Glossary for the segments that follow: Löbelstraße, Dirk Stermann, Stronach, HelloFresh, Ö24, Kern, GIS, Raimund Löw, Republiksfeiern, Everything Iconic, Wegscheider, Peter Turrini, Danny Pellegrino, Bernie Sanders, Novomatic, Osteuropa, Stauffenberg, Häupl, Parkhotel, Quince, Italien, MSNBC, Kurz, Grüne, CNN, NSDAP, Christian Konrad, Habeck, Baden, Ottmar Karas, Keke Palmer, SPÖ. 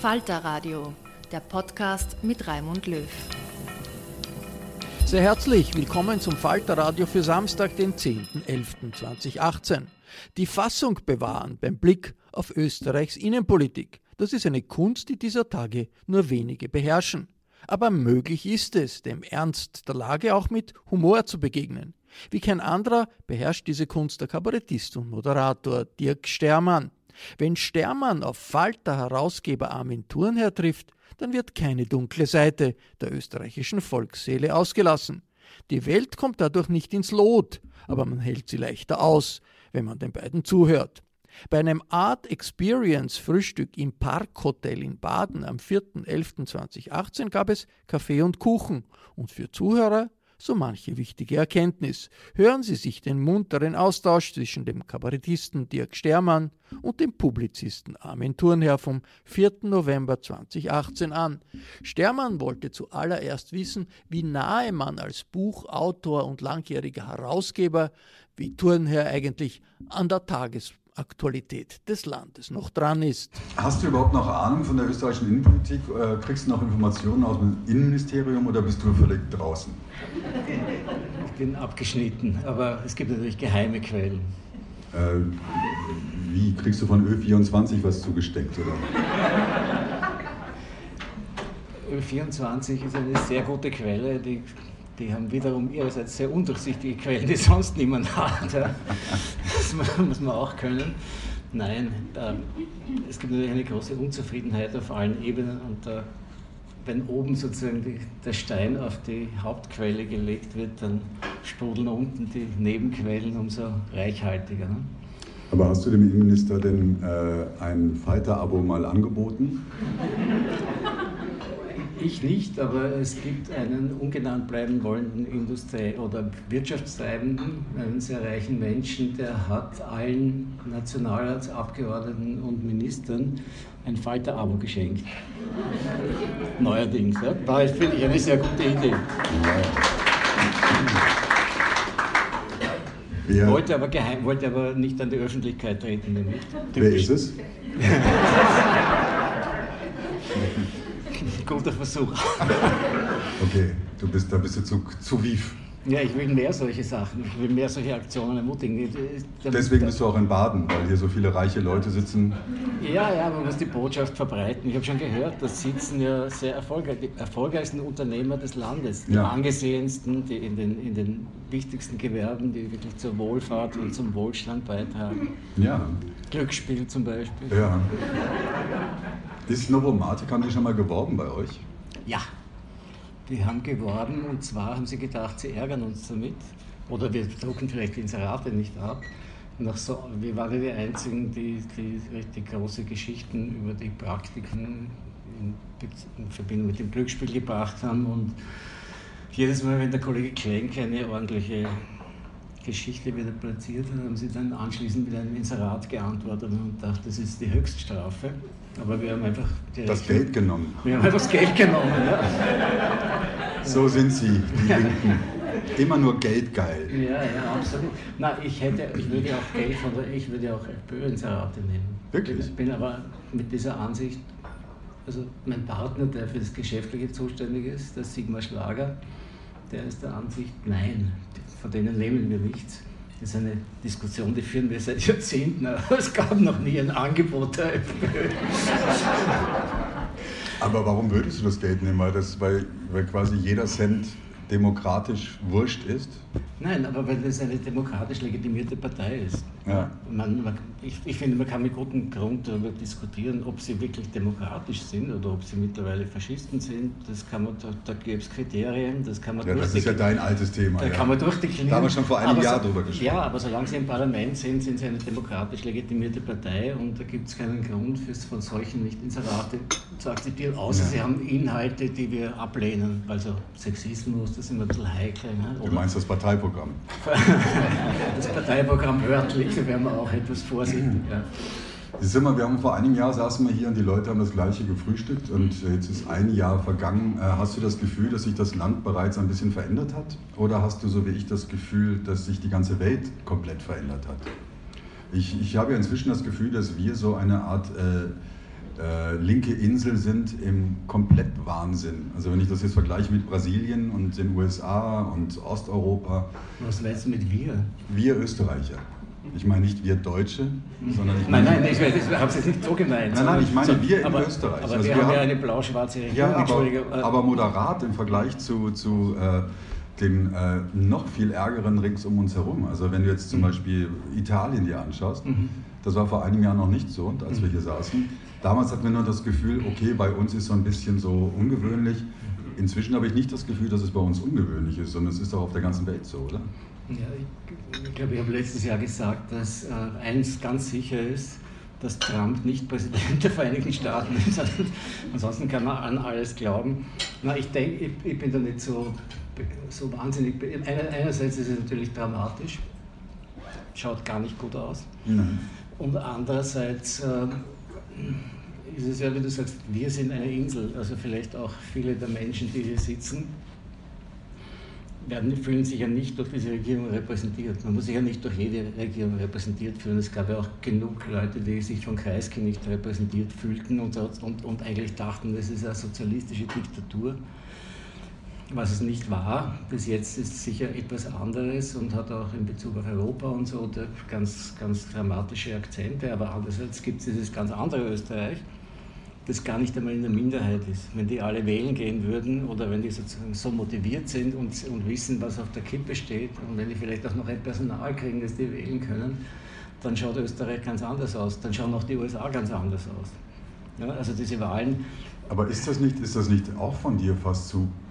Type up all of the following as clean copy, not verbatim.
Falter Radio, der Podcast mit Raimund Löw. Sehr herzlich willkommen zum Falter Radio für Samstag, den 10.11.2018. Die Fassung bewahren beim Blick auf Österreichs Innenpolitik. Das ist eine Kunst, die dieser Tage nur wenige beherrschen. Aber möglich ist es, dem Ernst der Lage auch mit Humor zu begegnen. Wie kein anderer beherrscht diese Kunst der Kabarettist und Moderator Dirk Stermann. Wenn Stermann auf Falter-Herausgeber Armin Thurnher trifft, dann wird keine dunkle Seite der österreichischen Volksseele ausgelassen. Die Welt kommt dadurch nicht ins Lot, aber man hält sie leichter aus, wenn man den beiden zuhört. Bei einem Art-Experience-Frühstück im Parkhotel in Baden am 4.11.2018 gab es Kaffee und Kuchen und für Zuhörer so manche wichtige Erkenntnis. Hören Sie sich den munteren Austausch zwischen dem Kabarettisten Dirk Stermann und dem Publizisten Armin Thurnher vom 4. November 2018 an. Stermann wollte zuallererst wissen, wie nahe man als Buchautor und langjähriger Herausgeber wie Thurnher eigentlich an der Tagesaktualität des Landes noch dran ist. Hast du überhaupt noch Ahnung von der österreichischen Innenpolitik? Kriegst du noch Informationen aus dem Innenministerium oder bist du völlig draußen? Ich bin abgeschnitten, aber es gibt natürlich geheime Quellen. Wie kriegst du von Ö24 was zugesteckt, oder? Ö24 ist eine sehr gute Quelle, die haben wiederum ihrerseits sehr undurchsichtige Quellen, die sonst niemand hat. Ja. Das muss man auch können. Nein, es gibt natürlich eine große Unzufriedenheit auf allen Ebenen und wenn oben sozusagen der Stein auf die Hauptquelle gelegt wird, dann sprudeln unten die Nebenquellen umso reichhaltiger. Ne? Aber hast du dem Innenminister denn ein Falter-Abo mal angeboten? Ich nicht, aber es gibt einen ungenannt bleiben wollenden Industrie- oder Wirtschaftstreibenden, einen sehr reichen Menschen, der hat allen Nationalratsabgeordneten und Ministern ein Falter-Abo geschenkt. Neuerdings, ja? Das finde ich eine sehr gute Idee. Ja. Wollte aber nicht an die Öffentlichkeit treten damit. Wer ist es? Guter Versuch. Okay, da bist du zu wief. Ja, ich will mehr solche Sachen, ich will mehr solche Aktionen ermutigen. Deswegen bist du auch in Baden, weil hier so viele reiche Leute sitzen. Ja, man muss die Botschaft verbreiten. Ich habe schon gehört, da sitzen ja sehr die erfolgreichsten Unternehmer des Landes, die angesehensten, die in den wichtigsten Gewerben, die wirklich zur Wohlfahrt und zum Wohlstand beitragen. Ja. Glücksspiel zum Beispiel. Ja. Ist Novomatic, haben die schon mal geworben bei euch? Ja, die haben geworben und zwar haben sie gedacht, sie ärgern uns damit oder wir drucken vielleicht die Inserate nicht ab. Wir waren die Einzigen, die richtig große Geschichten über die Praktiken in Verbindung mit dem Glücksspiel gebracht haben. Und jedes Mal, wenn der Kollege Klein keine ordentliche Geschichte wieder platziert hat, haben sie dann anschließend mit einem Inserat geantwortet und gedacht, das ist die Höchststrafe. Aber wir haben einfach das Geld genommen. Wir haben einfach das Geld genommen, ja. So sind sie, die Linken. Immer nur geldgeil. Ja, ja, absolut. Nein, ich würde auch Geld von der, ich würde auch FPÖ-Inserate nehmen. Wirklich? Ich bin aber mit dieser Ansicht, also mein Partner, der für das Geschäftliche zuständig ist, der Sigmar Schlager, der ist der Ansicht, nein, von denen leben wir nichts. Das ist eine Diskussion, die führen wir seit Jahrzehnten, aber es gab noch nie ein Angebot der FPÖ. Aber warum würdest du das Geld nehmen? Weil quasi jeder Cent demokratisch wurscht ist? Nein, aber weil das eine demokratisch legitimierte Partei ist. Ja. Ich finde, man kann mit gutem Grund darüber diskutieren, ob sie wirklich demokratisch sind oder ob sie mittlerweile Faschisten sind. Das kann man, da gäbe es Kriterien, das kann man durchdeklinieren. Das ist ja dein altes Thema. Da kann man durchdeklinieren. Da haben wir schon vor einem Jahr drüber gesprochen. Ja, aber solange sie im Parlament sind, sind sie eine demokratisch legitimierte Partei und da gibt es keinen Grund, von solchen nicht Inserate zu akzeptieren, außer ja, sie haben Inhalte, die wir ablehnen. Also Sexismus, das ist immer ein bisschen heikel. Ne? Du meinst das Parteiprogramm? Das Parteiprogramm wörtlich, da werden wir auch etwas vorsichtig. Ja. Wir haben vor einem Jahr saßen wir hier und die Leute haben das Gleiche gefrühstückt und jetzt ist ein Jahr vergangen. Hast du das Gefühl, dass sich das Land bereits ein bisschen verändert hat? Oder hast du, so wie ich, das Gefühl, dass sich die ganze Welt komplett verändert hat? Ich habe ja inzwischen das Gefühl, dass wir so eine Art linke Insel sind im Komplettwahnsinn. Also wenn ich das jetzt vergleiche mit Brasilien und den USA und Osteuropa. Was meinst du mit wir? Wir Österreicher. Ich meine nicht wir Deutsche, sondern ich meine... Nein, ich habe es jetzt nicht so gemeint. Nein, ich meine wir in Österreich. Aber also wir haben ja eine blau-schwarze Regierung. Ja, aber moderat im Vergleich zu dem noch viel Ärgeren rings um uns herum. Also wenn du jetzt zum Beispiel Italien dir anschaust, das war vor einigen Jahren noch nicht so, und als wir hier saßen. Damals hatten wir nur das Gefühl, okay, bei uns ist so ein bisschen so ungewöhnlich. Inzwischen habe ich nicht das Gefühl, dass es bei uns ungewöhnlich ist, sondern es ist auch auf der ganzen Welt so, oder? Ja, ich glaube, ich habe letztes Jahr gesagt, dass eins ganz sicher ist, dass Trump nicht Präsident der Vereinigten Staaten ist. Ansonsten kann man an alles glauben. Na, ich denke, ich bin da nicht so wahnsinnig. Einerseits ist es natürlich dramatisch, schaut gar nicht gut aus. Nein. Und andererseits ist es ja, wie du sagst, wir sind eine Insel. Also vielleicht auch viele der Menschen, die hier sitzen, fühlen sich ja nicht durch diese Regierung repräsentiert. Man muss sich ja nicht durch jede Regierung repräsentiert fühlen. Es gab ja auch genug Leute, die sich von Kreisky nicht repräsentiert fühlten und eigentlich dachten, das ist eine sozialistische Diktatur, was es nicht war. Bis jetzt ist es sicher etwas anderes und hat auch in Bezug auf Europa und so ganz, ganz dramatische Akzente. Aber andererseits gibt es dieses ganz andere Österreich, das gar nicht einmal in der Minderheit ist. Wenn die alle wählen gehen würden oder wenn die sozusagen so motiviert sind und wissen, was auf der Kippe steht und wenn die vielleicht auch noch ein Personal kriegen, das die wählen können, dann schaut Österreich ganz anders aus. Dann schauen auch die USA ganz anders aus. Ja, also diese Wahlen... Aber ist das nicht auch von dir fast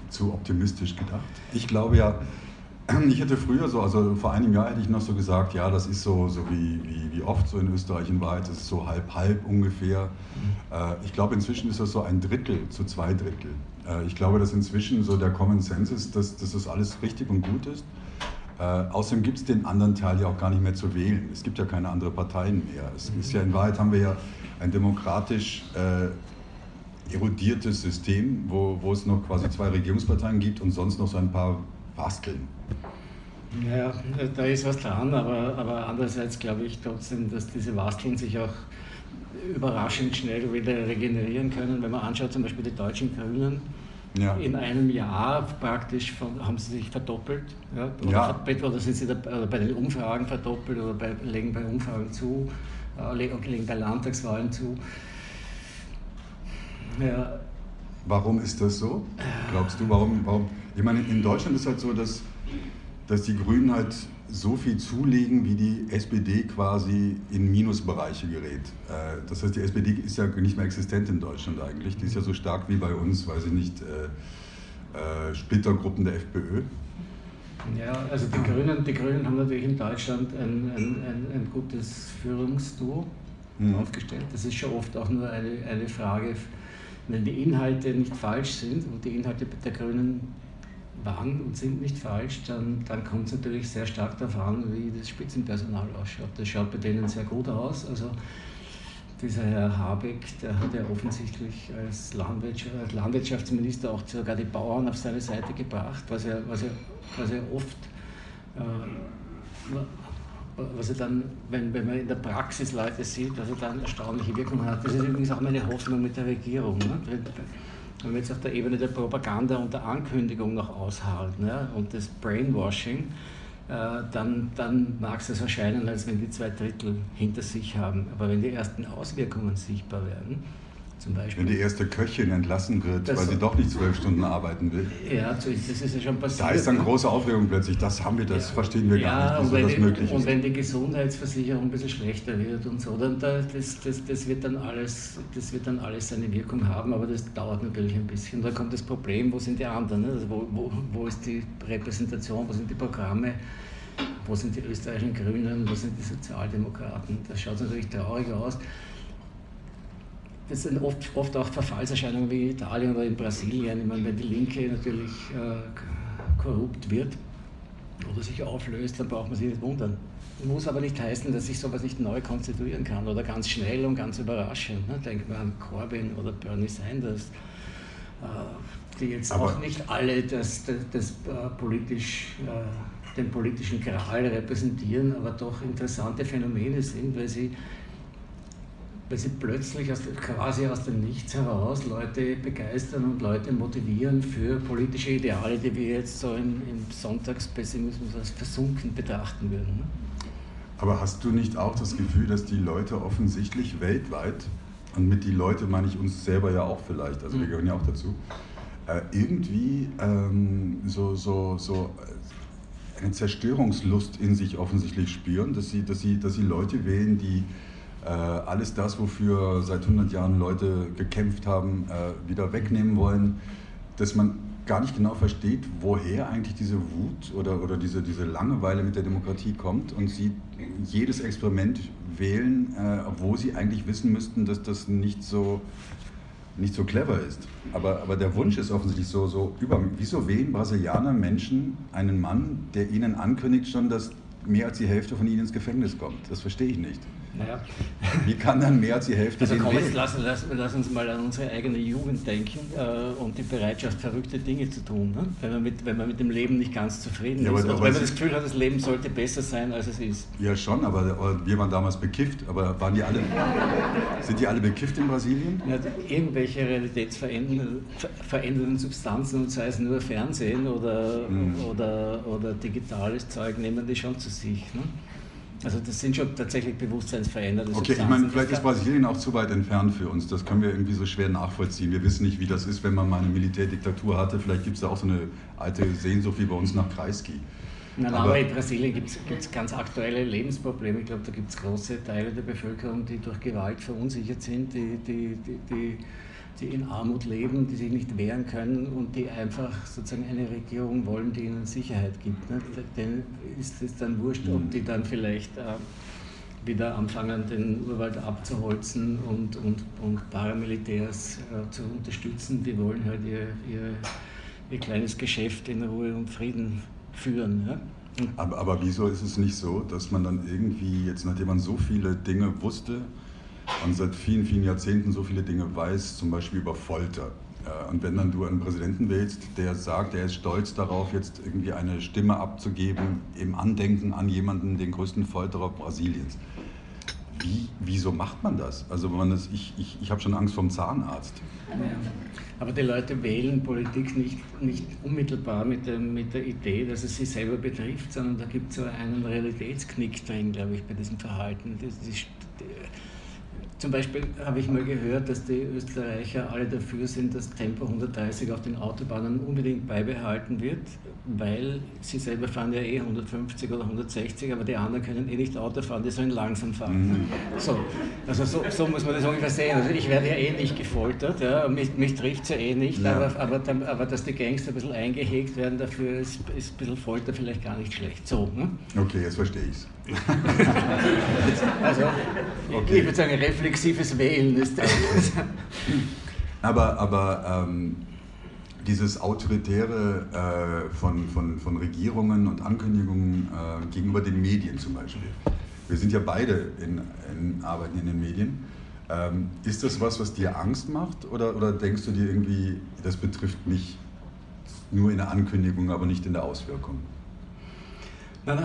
zu optimistisch gedacht? Ich glaube ja, ich hätte früher so, also vor einem Jahr hätte ich noch so gesagt, ja, das ist so wie oft so in Österreich in Wahrheit, das ist so halb ungefähr. Ich glaube, inzwischen ist das so 1/3 zu 2/3. Ich glaube, dass inzwischen so der Common Sense ist, dass das alles richtig und gut ist. Außerdem gibt es den anderen Teil ja auch gar nicht mehr zu wählen. Es gibt ja keine anderen Parteien mehr. Es ist ja in Wahrheit, haben wir ja ein demokratisch erodiertes System, wo es noch quasi 2 Regierungsparteien gibt und sonst noch so ein paar Basteln. Naja, da ist was dran, aber andererseits glaube ich trotzdem, dass diese Basteln sich auch überraschend schnell wieder regenerieren können. Wenn man anschaut, zum Beispiel die deutschen Grünen, ja, in einem Jahr praktisch haben sie sich verdoppelt. Ja, oder sind sie bei den Umfragen verdoppelt oder legen bei Umfragen zu, legen bei Landtagswahlen zu. Ja. Warum ist das so? Glaubst du, warum? Ich meine, in Deutschland ist halt so, dass die Grünen halt so viel zulegen, wie die SPD quasi in Minusbereiche gerät. Das heißt, die SPD ist ja nicht mehr existent in Deutschland eigentlich. Die ist ja so stark wie bei uns, weiß ich nicht, Splittergruppen der FPÖ. Ja, also die Grünen haben natürlich in Deutschland ein gutes Führungsduo aufgestellt. Das ist schon oft auch nur eine Frage wenn die Inhalte nicht falsch sind, und die Inhalte der Grünen waren und sind nicht falsch, dann kommt es natürlich sehr stark darauf an, wie das Spitzenpersonal ausschaut. Das schaut bei denen sehr gut aus. Also dieser Herr Habeck, der hat ja offensichtlich als Landwirtschaftsminister auch sogar die Bauern auf seine Seite gebracht, was er dann, wenn man in der Praxis Leute sieht, was er dann erstaunliche Wirkung hat. Das ist übrigens auch meine Hoffnung mit der Regierung. Ne? Wenn man jetzt auf der Ebene der Propaganda und der Ankündigung noch ausharrt, ne? Und das Brainwashing, dann mag es erscheinen, als wenn die 2 Drittel hinter sich haben. Aber wenn die ersten Auswirkungen sichtbar werden, zum Beispiel, wenn die erste Köchin entlassen wird, weil sie doch nicht 12 Stunden arbeiten will. Ja, das ist ja schon passiert. Da ist dann große Aufregung plötzlich, das verstehen wir gar nicht, dass das möglich ist. Und wenn die Gesundheitsversicherung ein bisschen schlechter wird und so, dann das wird dann alles seine Wirkung haben, aber das dauert natürlich ein bisschen. Da kommt das Problem, wo sind die anderen? Ne? Also wo ist die Repräsentation, wo sind die Programme? Wo sind die österreichischen Grünen, wo sind die Sozialdemokraten? Das schaut natürlich traurig aus. Das sind oft auch Verfallserscheinungen wie in Italien oder in Brasilien. Ich meine, wenn die Linke natürlich korrupt wird oder sich auflöst, dann braucht man sich nicht wundern. Muss aber nicht heißen, dass sich sowas nicht neu konstituieren kann oder ganz schnell und ganz überraschend. Ne? Denkt man an Corbyn oder Bernie Sanders, die jetzt aber auch nicht alle den politischen Gral repräsentieren, aber doch interessante Phänomene sind, weil sie plötzlich quasi aus dem Nichts heraus Leute begeistern und Leute motivieren für politische Ideale, die wir jetzt so im Sonntagspessimismus als versunken betrachten würden. Ne? Aber hast du nicht auch das Gefühl, dass die Leute offensichtlich weltweit, und mit die Leute meine ich uns selber ja auch vielleicht, also wir gehören ja auch dazu, irgendwie so eine Zerstörungslust in sich offensichtlich spüren, dass sie Leute wählen, die alles das, wofür seit 100 Jahren Leute gekämpft haben, wieder wegnehmen wollen, dass man gar nicht genau versteht, woher eigentlich diese Wut oder diese Langeweile mit der Demokratie kommt und sie jedes Experiment wählen, obwohl sie eigentlich wissen müssten, dass das nicht so clever ist. Aber der Wunsch ist offensichtlich so wieso wählen Brasilianer Menschen einen Mann, der ihnen ankündigt schon, dass mehr als die Hälfte von ihnen ins Gefängnis kommt? Das verstehe ich nicht. Naja. Wie kann dann mehr als die Hälfte also komm, jetzt lass uns mal an unsere eigene Jugend denken und die Bereitschaft, verrückte Dinge zu tun, ne? wenn man mit dem Leben nicht ganz zufrieden ist. Also wenn man das Gefühl hat, das Leben sollte besser sein, als es ist. Ja schon, aber wir waren damals bekifft. Aber waren die alle? Sind die alle bekifft in Brasilien? Ja, irgendwelche realitätsverändernden Substanzen, und sei es nur Fernsehen oder digitales Zeug, nehmen die schon zu sich. Ne? Also das sind schon tatsächlich bewusstseinsverändernde Substanzen. Okay, ich meine, vielleicht ist Brasilien auch zu weit entfernt für uns. Das können wir irgendwie so schwer nachvollziehen. Wir wissen nicht, wie das ist, wenn man mal eine Militärdiktatur hatte. Vielleicht gibt es da auch so eine alte Sehnsucht wie bei uns nach Kreisky. Aber in Brasilien gibt es ganz aktuelle Lebensprobleme. Ich glaube, da gibt es große Teile der Bevölkerung, die durch Gewalt verunsichert sind, die in Armut leben, die sich nicht wehren können und die einfach sozusagen eine Regierung wollen, die ihnen Sicherheit gibt. Ne? Denen ist es dann wurscht, ob die dann vielleicht wieder anfangen, den Urwald abzuholzen und Paramilitärs zu unterstützen. Die wollen halt ihr kleines Geschäft in Ruhe und Frieden führen. Ja? Aber wieso ist es nicht so, dass man dann irgendwie, jetzt nachdem man so viele Dinge wusste, und seit vielen, vielen Jahrzehnten so viele Dinge weiß, zum Beispiel über Folter. Und wenn dann du einen Präsidenten wählst, der sagt, er ist stolz darauf, jetzt irgendwie eine Stimme abzugeben, im Andenken an jemanden, den größten Folterer Brasiliens. Wieso macht man das? Also ich habe schon Angst vorm Zahnarzt. Ja. Aber die Leute wählen Politik nicht unmittelbar mit der Idee, dass es sie selber betrifft, sondern da gibt es so einen Realitätsknick drin, glaube ich, bei diesem Verhalten. Zum Beispiel habe ich mal gehört, dass die Österreicher alle dafür sind, dass Tempo 130 auf den Autobahnen unbedingt beibehalten wird, weil sie selber fahren ja eh 150 oder 160, aber die anderen können eh nicht Auto fahren, die sollen langsam fahren. So muss man das ungefähr sehen. Also ich werde ja eh nicht gefoltert, ja, mich trifft es ja eh nicht, ja. Aber dass die Gangster ein bisschen eingehegt werden dafür, ist ein bisschen Folter vielleicht gar nicht schlecht. So, ne? Okay, jetzt verstehe ich es. Also, okay. Ich würde sagen, reflexives Wählen ist das. Aber dieses Autoritäre von Regierungen und Ankündigungen gegenüber den Medien zum Beispiel. Wir sind ja beide arbeiten in den Medien. Ist das was dir Angst macht? Oder denkst du dir irgendwie, das betrifft mich nur in der Ankündigung, aber nicht in der Auswirkung? Nein,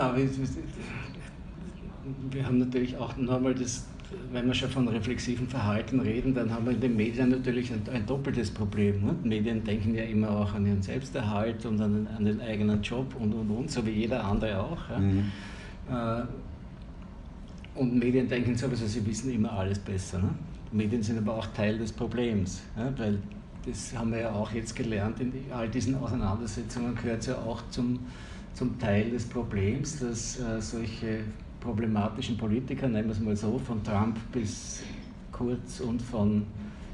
wir haben natürlich auch nochmal das, wenn wir schon von reflexivem Verhalten reden, dann haben wir in den Medien natürlich ein doppeltes Problem. Ne? Medien denken ja immer auch an ihren Selbsterhalt und an den eigenen Job und, so wie jeder andere auch. Ja? Und Medien denken sowieso, sie wissen immer alles besser. Ne? Medien sind aber auch Teil des Problems, ja? Weil das haben wir ja auch jetzt gelernt, in all diesen Auseinandersetzungen gehört es ja auch zum Teil des Problems, dass solche problematischen Politiker, nennen wir es mal so, von Trump bis Kurz und von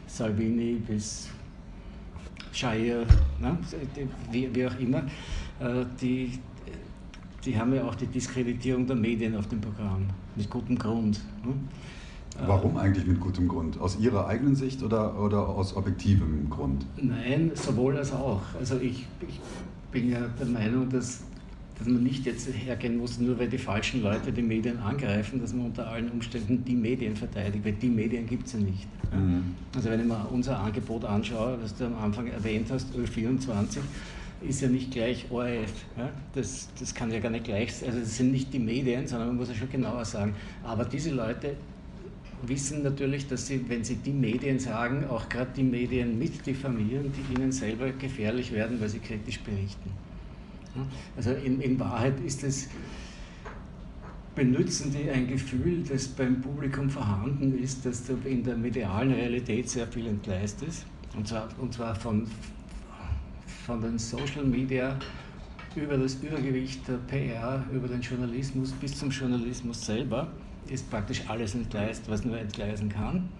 Salvini bis Shire, ne? wie auch immer, die haben ja auch die Diskreditierung der Medien auf dem Programm, mit gutem Grund. Ne? Warum eigentlich mit gutem Grund? Aus Ihrer eigenen Sicht oder aus objektivem Grund? Nein, sowohl als auch. Also ich bin ja der Meinung, dass man nicht jetzt hergehen muss, nur weil die falschen Leute die Medien angreifen, dass man unter allen Umständen die Medien verteidigt, weil die Medien gibt es ja nicht. Mhm. Also wenn ich mir unser Angebot anschaue, was du am Anfang erwähnt hast, Ö24, ist ja nicht gleich ORF. Ja? Das kann ja gar nicht gleich sein. Also das sind nicht die Medien, sondern man muss ja schon genauer sagen. Aber diese Leute wissen natürlich, dass sie, wenn sie die Medien sagen, auch gerade die Medien mit diffamieren, die ihnen selber gefährlich werden, weil sie kritisch berichten. Also in Wahrheit ist es, benutzen die ein Gefühl, das beim Publikum vorhanden ist, dass da in der medialen Realität sehr viel entgleist ist. Und zwar von den Social Media über das Übergewicht der PR, über den Journalismus bis zum Journalismus selber ist praktisch alles entgleist, was nur entgleisen kann.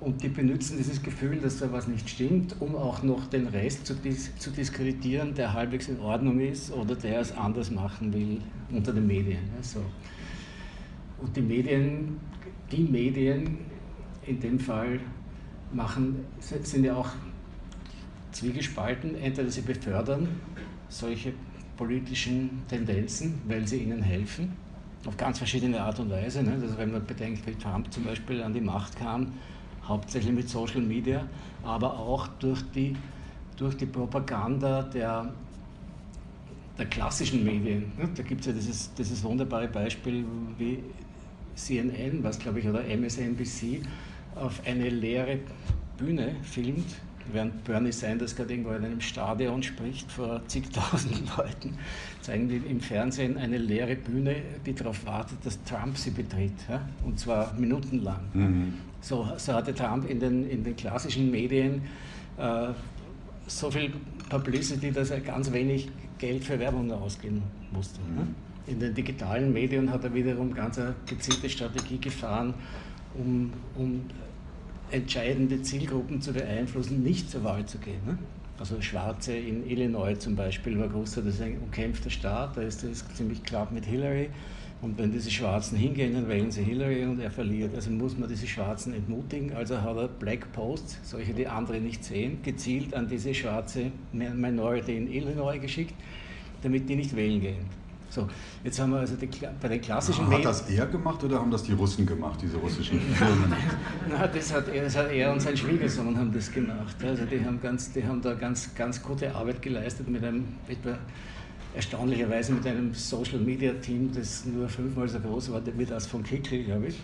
Und die benutzen dieses Gefühl, dass da was nicht stimmt, um auch noch den Rest zu diskreditieren, der halbwegs in Ordnung ist oder der es anders machen will unter den Medien. Also. Und die Medien in dem Fall sind ja auch zwiegespalten. Entweder sie befördern solche politischen Tendenzen, weil sie ihnen helfen, auf ganz verschiedene Art und Weise. Ne? Also wenn man bedenkt, wie Trump zum Beispiel an die Macht kam, hauptsächlich mit Social Media, aber auch durch die Propaganda der klassischen Medien. Da gibt es ja dieses wunderbare Beispiel, wie CNN, was glaube ich, oder MSNBC auf eine leere Bühne filmt, während Bernie Sanders gerade irgendwo in einem Stadion spricht vor zigtausend Leuten, zeigen die im Fernsehen eine leere Bühne, die darauf wartet, dass Trump sie betritt, ja? Und zwar minutenlang. Mhm. So hatte Trump in den klassischen Medien so viel Publicity, dass er ganz wenig Geld für Werbung ausgeben musste. Mhm. Ne? In den digitalen Medien hat er wiederum ganz eine gezielte Strategie gefahren, um entscheidende Zielgruppen zu beeinflussen, nicht zur Wahl zu gehen. Ne? Also Schwarze in Illinois zum Beispiel war groß, das ist ein umkämpfter Staat, da ist es ziemlich knapp mit Hillary. Und wenn diese Schwarzen hingehen, dann wählen sie Hillary und er verliert. Also muss man diese Schwarzen entmutigen. Also hat er Black Posts, solche, die andere nicht sehen, gezielt an diese schwarze Minority in Illinois geschickt, damit die nicht wählen gehen. So, jetzt haben wir also bei den klassischen Medien... Hat das er gemacht oder haben das die Russen gemacht, diese russischen Firmen? Nein, das hat er und sein Schwiegersohn haben das gemacht. Also die haben da ganz gute Arbeit geleistet mit einem erstaunlicherweise mit einem Social-Media-Team, das nur 5-mal so groß war wie das von Kickl, glaube ich.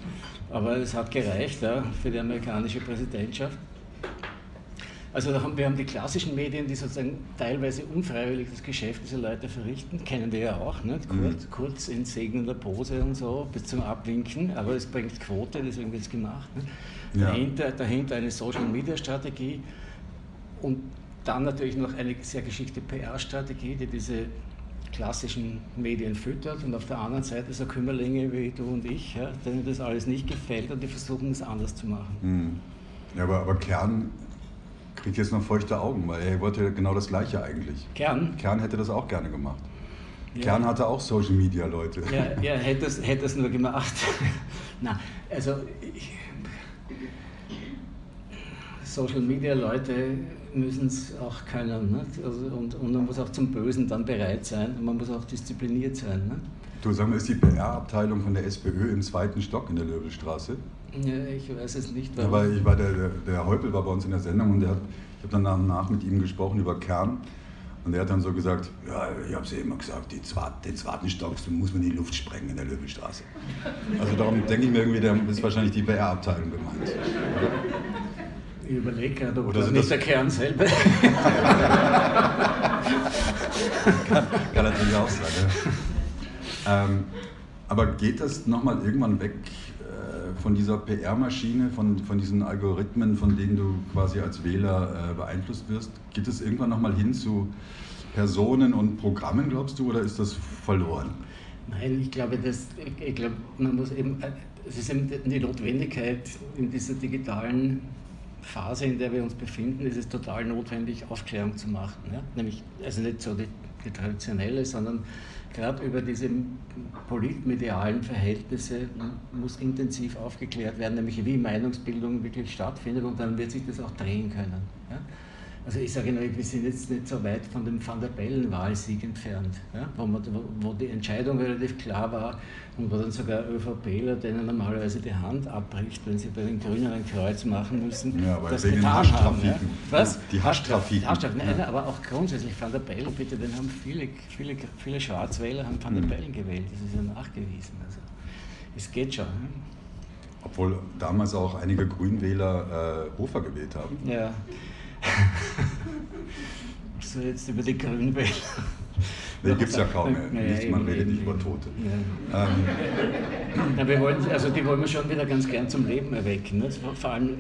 Aber es hat gereicht, ja, für die amerikanische Präsidentschaft. Also wir haben die klassischen Medien, die sozusagen teilweise unfreiwillig das Geschäft dieser Leute verrichten, kennen wir ja auch, ne? Kurz in segnender Pose und so, bis zum Abwinken, aber es bringt Quote, deswegen wird es gemacht. Ne? Ja. Dahinter eine Social-Media-Strategie und dann natürlich noch eine sehr geschickte PR-Strategie, die diese klassischen Medien füttert, und auf der anderen Seite so Kümmerlinge wie du und ich, ja, denen das alles nicht gefällt und die versuchen es anders zu machen. Mhm. Ja, aber Kern kriegt jetzt noch feuchte Augen, weil er wollte genau das Gleiche eigentlich. Kern hätte das auch gerne gemacht. Ja. Kern hatte auch Social Media Leute. Ja, hätte das nur gemacht. Na, also Social-Media-Leute müssen es auch können. Nicht? Also, und man muss auch zum Bösen dann bereit sein und man muss auch diszipliniert sein. Nicht? Du, sag mal, ist die PR-Abteilung von der SPÖ im 2. Stock in der Löbelstraße? Ja, ich weiß es nicht. Warum. Aber ich war der Häupl war bei uns in der Sendung und ich habe dann danach mit ihm gesprochen über Kern. Und er hat dann so gesagt, ja, ich habe es ja immer gesagt, den 2. Stock, so muss man die Luft sprengen in der Löbelstraße. Also darum denke ich mir irgendwie, da ist wahrscheinlich die PR-Abteilung gemeint. Ich überlege gerade, ob das nicht der Kern selber ist. Kann natürlich auch sein. Ja. Aber geht das nochmal irgendwann weg von dieser PR-Maschine, von diesen Algorithmen, von denen du quasi als Wähler beeinflusst wirst? Geht es irgendwann nochmal hin zu Personen und Programmen, glaubst du, oder ist das verloren? Nein, ich glaube, man muss eben, es ist eben die Notwendigkeit in dieser digitalen Phase, in der wir uns befinden, ist es total notwendig, Aufklärung zu machen. Ja? Nämlich, also nicht so die traditionelle, sondern gerade über diese politmedialen Verhältnisse muss intensiv aufgeklärt werden, nämlich wie Meinungsbildung wirklich stattfindet und dann wird sich das auch drehen können. Ja? Also ich sage nur, wir sind jetzt nicht so weit von dem Van der Bellen-Wahlsieg entfernt, ja? wo die Entscheidung relativ klar war und wo dann sogar ÖVPler, denen normalerweise die Hand abbricht, wenn sie bei den Grünen ein Kreuz machen müssen, ja, das getan haben. Ja? Was? Die Haschtrafiken. Nein, ja. Aber auch grundsätzlich Van der Bellen, bitte, den haben viele Schwarzwähler haben Van der Bellen gewählt, das ist ja nachgewiesen. Also, es geht schon. Ne? Obwohl damals auch einige Grünwähler Hofer gewählt haben. Ja. So, jetzt über die Grünwähler. Nee, gibt es ja kaum mehr. Naja, man redet nicht über Tote. Ja. Ja, die wollen wir schon wieder ganz gern zum Leben erwecken. Ne? Vor allem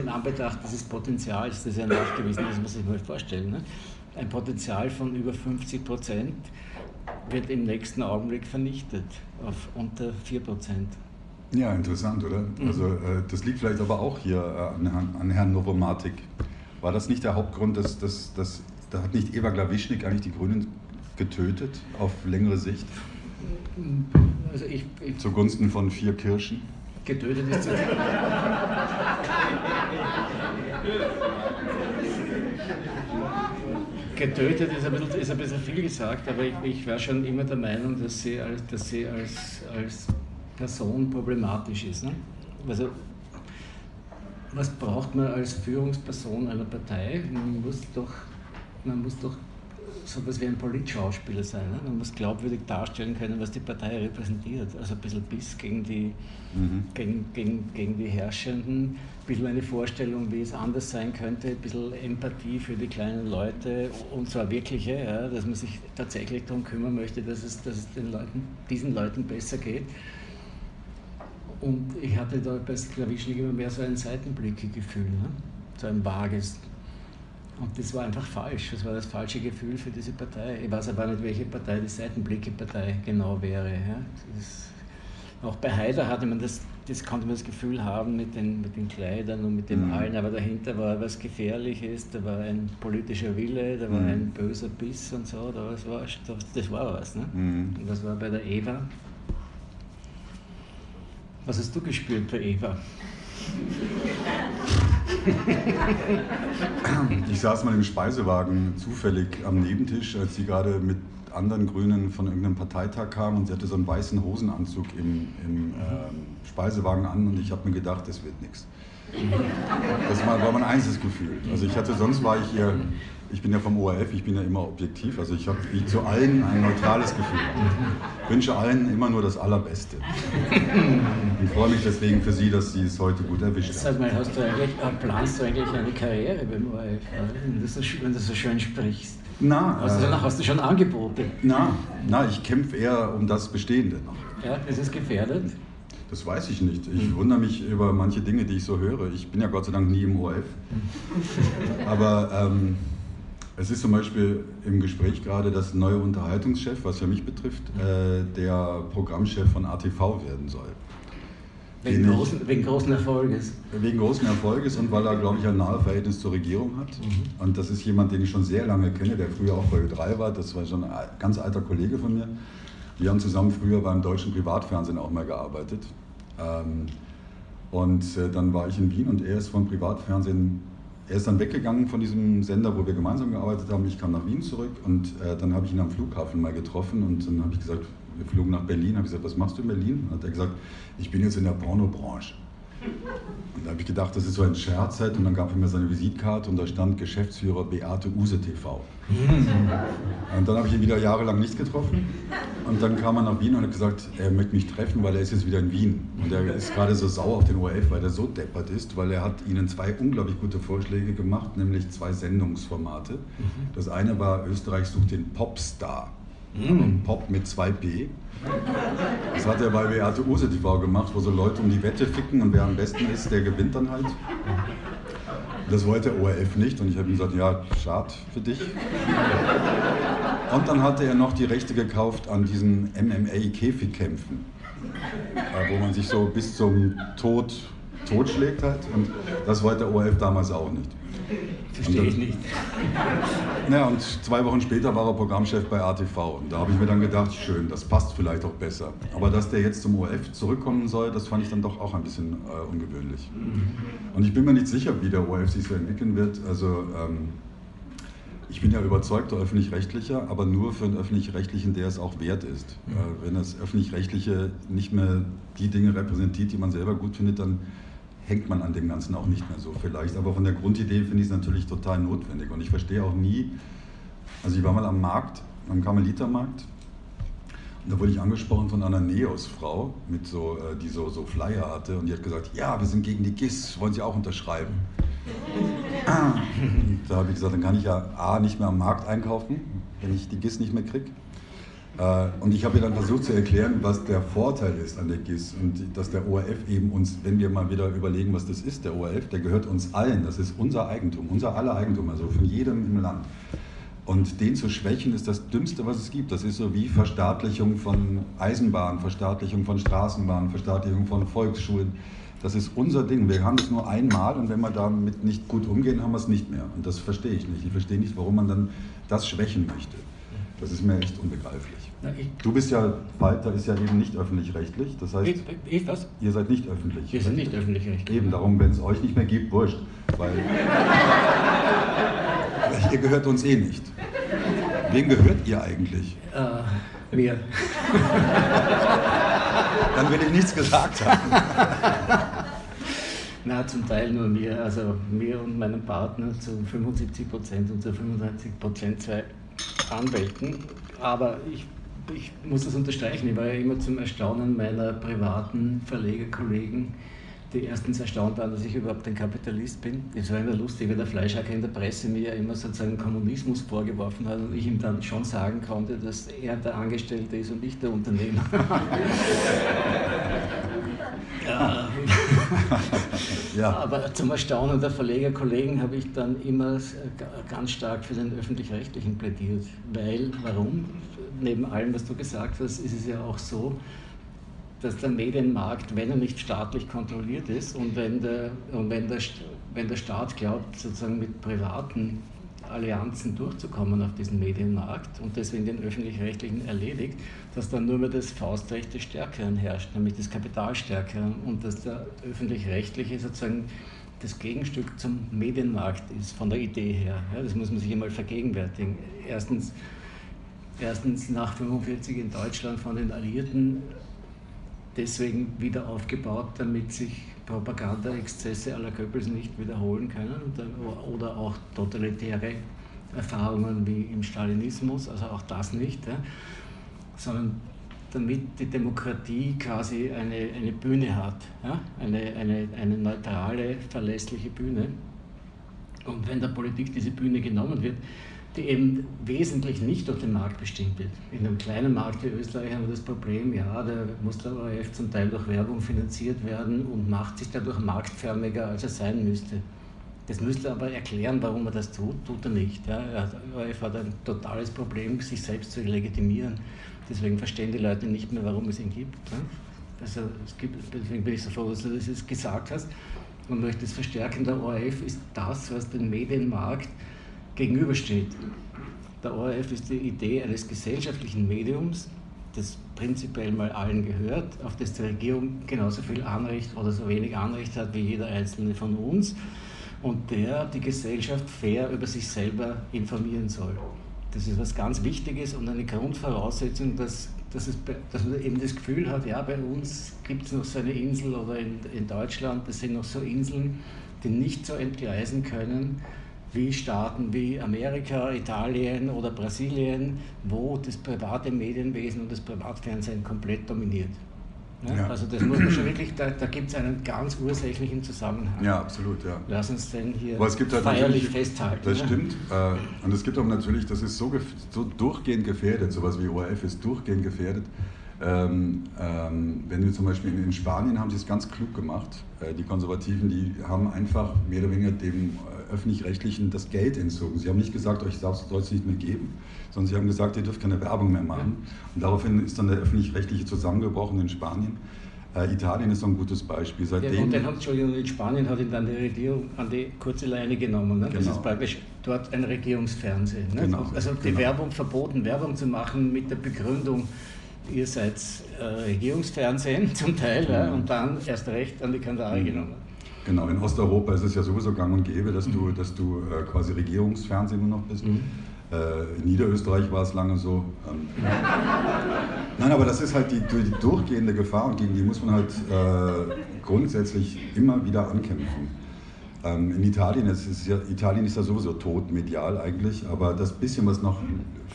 in Anbetracht dieses Potenzials, das ist ja nachgewiesen, das muss ich mir vorstellen. Ne? Ein Potenzial von über 50% wird im nächsten Augenblick vernichtet, auf unter 4%. Ja, interessant, oder? Mhm. Also, das liegt vielleicht aber auch hier an Herrn Novomatic. War das nicht der Hauptgrund, dass da hat nicht Eva Glawischnig eigentlich die Grünen getötet auf längere Sicht? Also ich zugunsten von 4 Kirschen? Getötet ist zu viel. Getötet ist ein bisschen viel gesagt, aber ich war schon immer der Meinung, dass sie als Person problematisch ist. Ne? Also, was braucht man als Führungsperson einer Partei? Man muss doch so etwas wie ein Politschauspieler sein. Ne? Man muss glaubwürdig darstellen können, was die Partei repräsentiert. Also ein bisschen Biss gegen die Herrschenden, ein bisschen eine Vorstellung, wie es anders sein könnte, ein bisschen Empathie für die kleinen Leute, und zwar wirkliche, ja, dass man sich tatsächlich darum kümmern möchte, dass es diesen Leuten besser geht. Und ich hatte da bei Glawischnig immer mehr so ein Seitenblicke-Gefühl, ne? So ein vages. Und das war einfach falsch, das war das falsche Gefühl für diese Partei. Ich weiß aber nicht, welche Partei die Seitenblicke-Partei genau wäre. Ja? Auch bei Haider hatte man das konnte man das Gefühl haben mit den Kleidern und mit dem allen, aber dahinter war was Gefährliches, da war ein politischer Wille, da war ein böser Biss und so, das war was. Ne? Mhm. Und das war bei der Eva. Was hast du gespürt bei Eva? Ich saß mal im Speisewagen zufällig am Nebentisch, als sie gerade mit anderen Grünen von irgendeinem Parteitag kam und sie hatte so einen weißen Hosenanzug im Speisewagen an und ich habe mir gedacht, das wird nichts. Das war mein einziges Gefühl. Also ich bin ja vom ORF, ich bin ja immer objektiv, also ich habe zu allen ein neutrales Gefühl. Ich wünsche allen immer nur das Allerbeste. Ich freue mich deswegen für Sie, dass Sie es heute gut erwischt haben. Planst du eigentlich eine Karriere beim ORF, wenn du so schön sprichst? Na, hast du schon Angebote? Na, ich kämpfe eher um das Bestehende noch. Ja, das ist gefährdet. Das weiß ich nicht. Ich wundere mich über manche Dinge, die ich so höre. Ich bin ja Gott sei Dank nie im ORF. Aber es ist zum Beispiel im Gespräch gerade, dass der neue Unterhaltungschef, was ja mich betrifft, der Programmchef von ATV werden soll. Wegen großen Erfolges. Wegen großen Erfolges und weil er, glaube ich, ein nahes Verhältnis zur Regierung hat. Mhm. Und das ist jemand, den ich schon sehr lange kenne, der früher auch bei Ö3 war. Das war schon ein ganz alter Kollege von mir. Wir haben zusammen früher beim deutschen Privatfernsehen auch mal gearbeitet. Und dann war ich in Wien und er ist vom Privatfernsehen Er ist dann weggegangen von diesem Sender, wo wir gemeinsam gearbeitet haben. Ich kam nach Wien zurück und dann habe ich ihn am Flughafen mal getroffen und dann habe ich gesagt, wir flogen nach Berlin. Habe ich gesagt, was machst du in Berlin? Hat er gesagt, ich bin jetzt in der Pornobranche. Und da habe ich gedacht, das ist so ein Scherz halt. Und dann gab er mir seine Visitkarte und da stand Geschäftsführer Beate Use TV. Und dann habe ich ihn wieder jahrelang nicht getroffen. Und dann kam er nach Wien und hat gesagt, er möchte mich treffen, weil er ist jetzt wieder in Wien. Und er ist gerade so sauer auf den ORF, weil er so deppert ist, weil er hat ihnen zwei unglaublich gute Vorschläge gemacht, nämlich zwei Sendungsformate. Das eine war, Österreich sucht den Popstar. Und Pop mit 2P. Das hat er bei Beate Use TV gemacht, wo so Leute um die Wette ficken und wer am besten ist, der gewinnt dann halt. Das wollte der ORF nicht und ich habe ihm gesagt, ja, schade für dich. Und dann hatte er noch die Rechte gekauft an diesen MMA-Käfigkämpfen, wo man sich so bis zum Tod totschlägt halt. Und das wollte der ORF damals auch nicht. Verstehe ich nicht. Naja, und 2 Wochen später war er Programmchef bei ATV und da habe ich mir dann gedacht, schön, das passt vielleicht auch besser. Aber dass der jetzt zum ORF zurückkommen soll, das fand ich dann doch auch ein bisschen ungewöhnlich. Und ich bin mir nicht sicher, wie der ORF sich so entwickeln wird. Also ich bin ja überzeugter Öffentlich-Rechtlicher, aber nur für einen Öffentlich-Rechtlichen, der es auch wert ist. Wenn das Öffentlich-Rechtliche nicht mehr die Dinge repräsentiert, die man selber gut findet, dann hängt man an dem Ganzen auch nicht mehr so vielleicht. Aber von der Grundidee finde ich es natürlich total notwendig. Und ich verstehe auch nie, also ich war mal am Markt, am Karmelitermarkt, und da wurde ich angesprochen von einer Neos-Frau, mit so, die so Flyer hatte, und die hat gesagt, ja, wir sind gegen die GIS, wollen Sie auch unterschreiben? Und da habe ich gesagt, dann kann ich ja A, nicht mehr am Markt einkaufen, wenn ich die GIS nicht mehr kriege. Und ich habe ihr dann versucht zu erklären, was der Vorteil ist an der GIS und dass der ORF eben uns, wenn wir mal wieder überlegen, was das ist, der ORF, der gehört uns allen, das ist unser Eigentum, unser aller Eigentum, also von jedem im Land. Und den zu schwächen ist das Dümmste, was es gibt. Das ist so wie Verstaatlichung von Eisenbahnen, Verstaatlichung von Straßenbahnen, Verstaatlichung von Volksschulen. Das ist unser Ding, wir haben es nur einmal und wenn wir damit nicht gut umgehen, haben wir es nicht mehr. Und das verstehe ich nicht. Ich verstehe nicht, warum man dann das schwächen möchte. Das ist mir echt unbegreiflich. Na, du bist ja, Falter ist ja eben nicht öffentlich-rechtlich, das heißt, ich was? Ihr seid nicht öffentlich. Wir sind nicht öffentlich-rechtlich. Eben, darum, wenn es euch nicht mehr gibt, wurscht, weil ihr gehört uns eh nicht. Wem gehört ihr eigentlich? Wir. Dann will ich nichts gesagt haben. Na, zum Teil nur mir, also mir und meinem Partner zu 75% und zu 95% zwei Anwälten, aber ich muss das unterstreichen, ich war ja immer zum Erstaunen meiner privaten Verlegerkollegen, die erstens erstaunt waren, dass ich überhaupt ein Kapitalist bin. Das war immer lustig, weil der Fleischhacker in der Presse mir ja immer sozusagen Kommunismus vorgeworfen hat und ich ihm dann schon sagen konnte, dass er der Angestellte ist und ich der Unternehmer. Ja. Ja. Aber zum Erstaunen der Verlegerkollegen habe ich dann immer ganz stark für den Öffentlich-Rechtlichen plädiert. Weil, warum? Neben allem, was du gesagt hast, ist es ja auch so, dass der Medienmarkt, wenn er nicht staatlich kontrolliert ist und wenn der Staat glaubt, sozusagen mit privaten Allianzen durchzukommen auf diesen Medienmarkt und deswegen den Öffentlich-Rechtlichen erledigt, dass dann nur mehr das Faustrecht des Stärkeren herrscht, nämlich des Kapitalstärkeren und dass der Öffentlich-Rechtliche sozusagen das Gegenstück zum Medienmarkt ist, von der Idee her. Ja, das muss man sich einmal vergegenwärtigen. Erstens nach 1945 in Deutschland von den Alliierten deswegen wieder aufgebaut, damit sich Propaganda-Exzesse aller Goebbels nicht wiederholen können oder auch totalitäre Erfahrungen wie im Stalinismus, also auch das nicht, ja, sondern damit die Demokratie quasi eine Bühne hat, ja, eine neutrale, verlässliche Bühne. Und wenn der Politik diese Bühne genommen wird, die eben wesentlich nicht durch den Markt bestimmt wird. In einem kleinen Markt wie Österreich haben wir das Problem, ja, da muss der ORF zum Teil durch Werbung finanziert werden und macht sich dadurch marktförmiger, als er sein müsste. Das müsste er aber erklären, warum er das tut er nicht. Ja. Der ORF hat ein totales Problem, sich selbst zu legitimieren. Deswegen verstehen die Leute nicht mehr, warum es ihn gibt. Ne? Also deswegen bin ich so froh, dass du das gesagt hast. Man möchte es verstärken, der ORF ist das, was den Medienmarkt gegenübersteht. Der ORF ist die Idee eines gesellschaftlichen Mediums, das prinzipiell mal allen gehört, auf das die Regierung genauso viel Anrecht oder so wenig Anrecht hat wie jeder einzelne von uns und der die Gesellschaft fair über sich selber informieren soll. Das ist was ganz Wichtiges und eine Grundvoraussetzung, dass man eben das Gefühl hat, ja, bei uns gibt es noch so eine Insel oder in Deutschland, das sind noch so Inseln, die nicht so entgleisen können wie Staaten wie Amerika, Italien oder Brasilien, wo das private Medienwesen und das Privatfernsehen komplett dominiert. Ja? Ja. Also das muss man schon wirklich, da gibt es einen ganz ursächlichen Zusammenhang. Ja, absolut. Ja. Lass uns den hier feierlich halt festhalten. Das stimmt. Und es gibt auch natürlich, das ist so durchgehend gefährdet, sowas wie ORF ist durchgehend gefährdet. Wenn wir zum Beispiel in Spanien haben sie es ganz klug gemacht, die Konservativen, die haben einfach mehr oder weniger dem Öffentlich-Rechtlichen das Geld entzogen. Sie haben nicht gesagt, euch soll es nicht mehr geben, sondern sie haben gesagt, ihr dürft keine Werbung mehr machen. Und daraufhin ist dann der Öffentlich-Rechtliche zusammengebrochen in Spanien. Italien ist so ein gutes Beispiel. Seitdem ja, und dann in Spanien hat ihn dann die Regierung an die kurze Leine genommen. Ne? Genau. Das ist praktisch dort ein Regierungsfernsehen. Ne? Genau. Also die genau. Werbung verboten, Werbung zu machen mit der Begründung, ihr seid Regierungsfernsehen zum Teil ja, und dann erst recht an die Kandare genommen. Genau, in Osteuropa ist es ja sowieso gang und gäbe, dass du quasi Regierungsfernsehen nur noch bist. Mhm. In Niederösterreich war es lange so. Nein, aber das ist halt die durchgehende Gefahr und gegen die muss man halt grundsätzlich immer wieder ankämpfen. In Italien ist ja sowieso tot medial eigentlich, aber das bisschen, was noch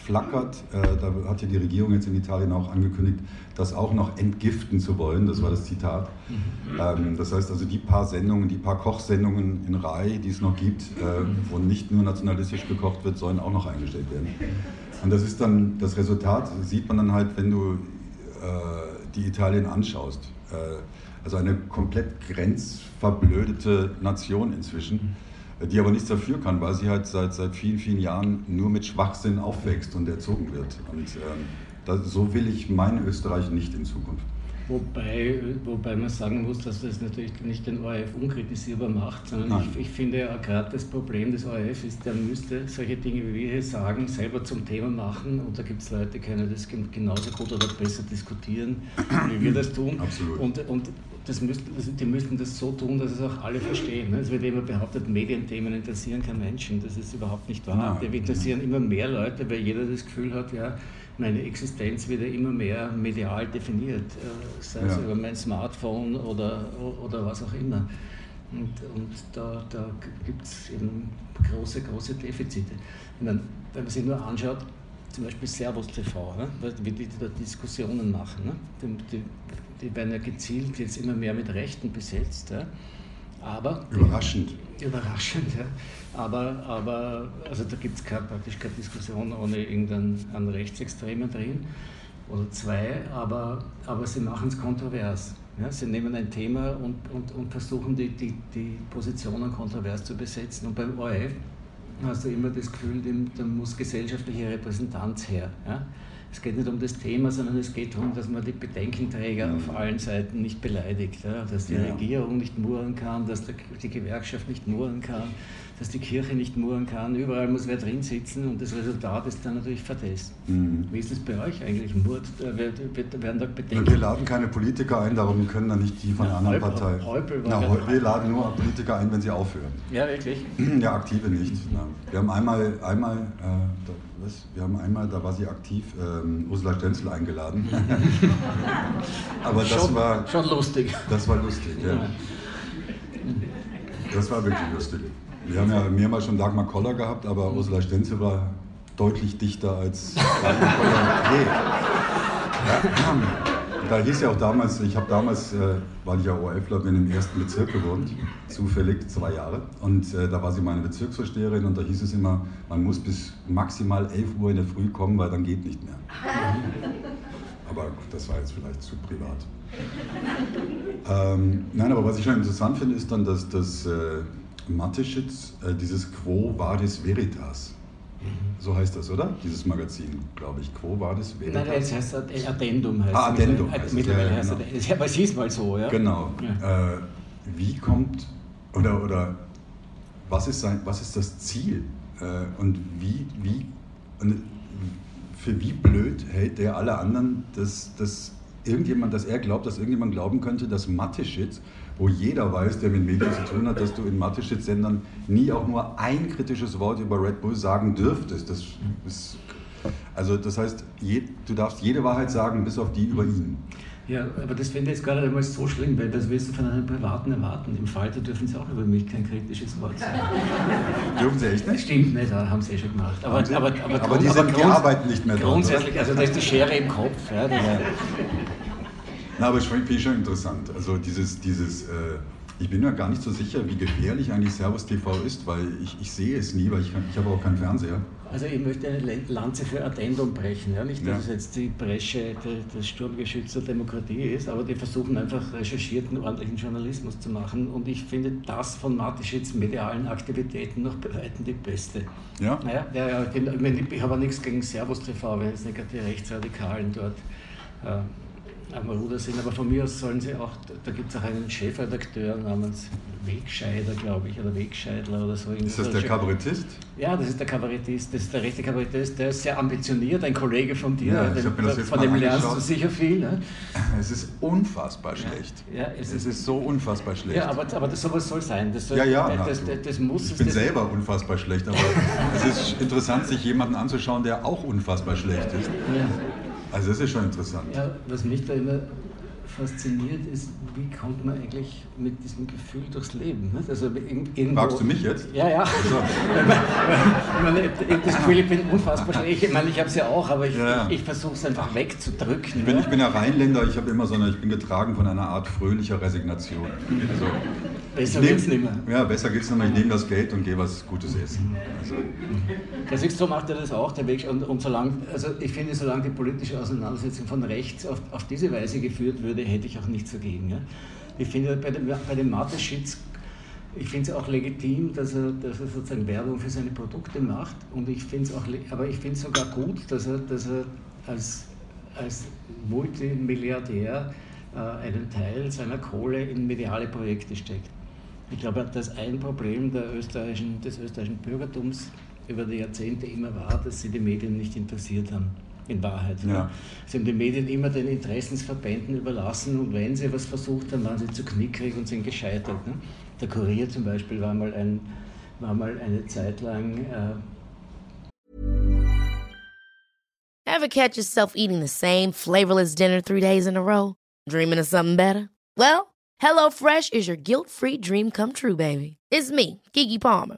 flackert, da hat ja die Regierung jetzt in Italien auch angekündigt, das auch noch entgiften zu wollen, das war das Zitat. Das heißt also, die paar Sendungen, die paar Kochsendungen in Rai, die es noch gibt, wo nicht nur nationalistisch gekocht wird, sollen auch noch eingestellt werden. Und das ist dann, das Resultat sieht man dann halt, wenn du die Italien anschaust. Also eine komplett grenzverblödete Nation inzwischen, die aber nichts dafür kann, weil sie halt seit vielen, vielen Jahren nur mit Schwachsinn aufwächst und erzogen wird. Und so will ich mein Österreich nicht in Zukunft. Wobei man sagen muss, dass das natürlich nicht den ORF unkritisierbar macht, sondern ich finde ja gerade das Problem des ORF ist, der müsste solche Dinge, wie wir hier sagen, selber zum Thema machen und da gibt es Leute, die können das genauso gut oder besser diskutieren, wie wir das tun. Absolut. Und die müssten das so tun, dass es auch alle verstehen. Ne? Es wird immer behauptet, Medienthemen interessieren keinen Menschen, das ist überhaupt nicht wahr. Die interessieren immer mehr Leute, weil jeder das Gefühl hat, ja, meine Existenz wird ja immer mehr medial definiert, sei es über mein Smartphone oder was auch immer. Und da gibt es eben große Defizite. Ich meine, wenn man sich nur anschaut, zum Beispiel Servus TV, ne? Wie die da Diskussionen machen. Ne? Die werden ja gezielt jetzt immer mehr mit Rechten besetzt. Ja? Aber überraschend, ja. Aber also da gibt es praktisch keine Diskussion ohne irgendeinen Rechtsextremen drin oder zwei, aber sie machen es kontrovers. Ja. Sie nehmen ein Thema und versuchen die Positionen kontrovers zu besetzen. Und beim ORF hast du immer das Gefühl, da muss gesellschaftliche Repräsentanz her. Ja. Es geht nicht um das Thema, sondern es geht darum, dass man die Bedenkenträger auf allen Seiten nicht beleidigt. Ja? Dass die Regierung nicht murren kann, dass die Gewerkschaft nicht murren kann, dass die Kirche nicht murren kann. Überall muss wer drin sitzen und das Resultat ist dann natürlich Vertest. Mhm. Wie ist das bei euch eigentlich? Mord, werden da Bedenken? Wir laden keine Politiker ein, darum können dann nicht die von der anderen Partei. Wir laden nur Politiker ein, wenn sie aufhören. Ja, wirklich? Ja, aktive nicht. Na. Wir haben einmal, da war sie aktiv, Ursula Stenzel eingeladen. Aber das war schon lustig. Das war lustig, ja. Das war wirklich lustig. Wir haben ja mehrmals schon Dagmar Koller gehabt, aber Ursula Stenzel war deutlich dichter als Dagmar Koller. Da hieß ja auch damals, weil ich ja ORFler bin, im 1. Bezirk gewohnt, zufällig 2 Jahre. Und da war sie meine Bezirksvorsteherin und da hieß es immer, man muss bis maximal 11 Uhr in der Früh kommen, weil dann geht nicht mehr. Aber gut, das war jetzt vielleicht zu privat. Nein, aber was ich schon interessant finde, ist dann, dass das Mateschitz, dieses Quo Vadis Veritas. So heißt das, oder? Dieses Magazin, glaube ich. Quo Vadis Veritas? Nein, es heißt Addendum. Addendum heißt mittlerweile es. Mittlerweile heißt es. Ja, aber es hieß mal so, ja? Genau. Ja. Wie kommt, oder was ist das Ziel? Und für wie blöd hält der alle anderen das dass er glaubt, dass irgendjemand glauben könnte, dass Mateschitz, wo jeder weiß, der mit Medien zu tun hat, dass du in Mateschitz-Sendern nie auch nur ein kritisches Wort über Red Bull sagen dürftest. Das ist, also das heißt, du darfst jede Wahrheit sagen, bis auf die über ihn. Ja, aber das fände ich jetzt gar nicht einmal so schlimm, weil das willst du von einem Privaten erwarten. Im Falter dürfen sie auch über mich kein kritisches Wort sagen. Dürfen sie echt nicht? Stimmt nicht, haben sie eh schon gemacht. Aber die arbeiten nicht mehr grundsätzlich, dran, also da ist die Schere im Kopf. Ja, na, aber ich finde es schon interessant. Also dieses ich bin ja gar nicht so sicher, wie gefährlich eigentlich Servus TV ist, weil ich sehe es nie, weil ich habe auch keinen Fernseher. Also ich möchte eine Lanze für Addendum brechen, ja? Nicht, dass es jetzt die Bresche des Sturmgeschütz der Demokratie ist, aber die versuchen einfach recherchierten, ordentlichen Journalismus zu machen und ich finde das von Mateschitz medialen Aktivitäten noch bereiten die beste. Ja? Naja, ich habe auch nichts gegen Servus TV, weil es nicht gerade die Rechtsradikalen dort am Ruder sind, aber von mir aus sollen sie auch, da gibt es auch einen Chefredakteur namens Wegscheider, glaube ich, oder Wegscheidler oder so. Ist das der Kabarettist? Ja, das ist der Kabarettist, das ist der rechte Kabarettist, der ist sehr ambitioniert, ein Kollege von dir, ja, von dem lernst du sicher viel. Ne? Es ist unfassbar schlecht. Ja, es ist so unfassbar schlecht. Ja, aber sowas soll sein. Ich bin selber unfassbar schlecht, aber es ist interessant, sich jemanden anzuschauen, der auch unfassbar schlecht ist. Ja. Also das ist schon interessant. Ja, was mich da immer fasziniert ist, wie kommt man eigentlich mit diesem Gefühl durchs Leben? Ne? Also fragst du mich jetzt? Ja, ja. Also. Das Gefühl, ich bin unfassbar schlecht. Ich meine, ich habe es ja auch, aber ich versuche es einfach wegzudrücken. Ich bin ja Rheinländer, ich bin getragen von einer Art fröhlicher Resignation. Also, besser geht's nicht mehr. Ja, besser geht's nicht mehr. Ich nehme das Geld und gehe was Gutes essen. Also. Deswegen so macht er das auch, der Weg. Und solange die politische Auseinandersetzung von rechts auf diese Weise geführt würde, hätte ich auch nichts dagegen. Ja? Ich finde bei dem Mateschitz, ich finde es auch legitim, dass er sozusagen Werbung für seine Produkte macht. Und ich finde es auch, aber ich finde es sogar gut, dass er als Multimilliardär einen Teil seiner Kohle in mediale Projekte steckt. Ich glaube, dass ein Problem des österreichischen Bürgertums über die Jahrzehnte immer war, dass sie die Medien nicht interessiert haben, in Wahrheit. Ja. Sie haben die Medien immer den Interessensverbänden überlassen und wenn sie was versucht haben, waren sie zu knickrig und sind gescheitert. Ne? Der Kurier zum Beispiel war mal eine Zeit lang... Ever catch yourself eating the same flavorless dinner 3 days in a row? Dreaming of something better? Well, HelloFresh is your guilt-free dream come true, baby. It's me, Keke Palmer.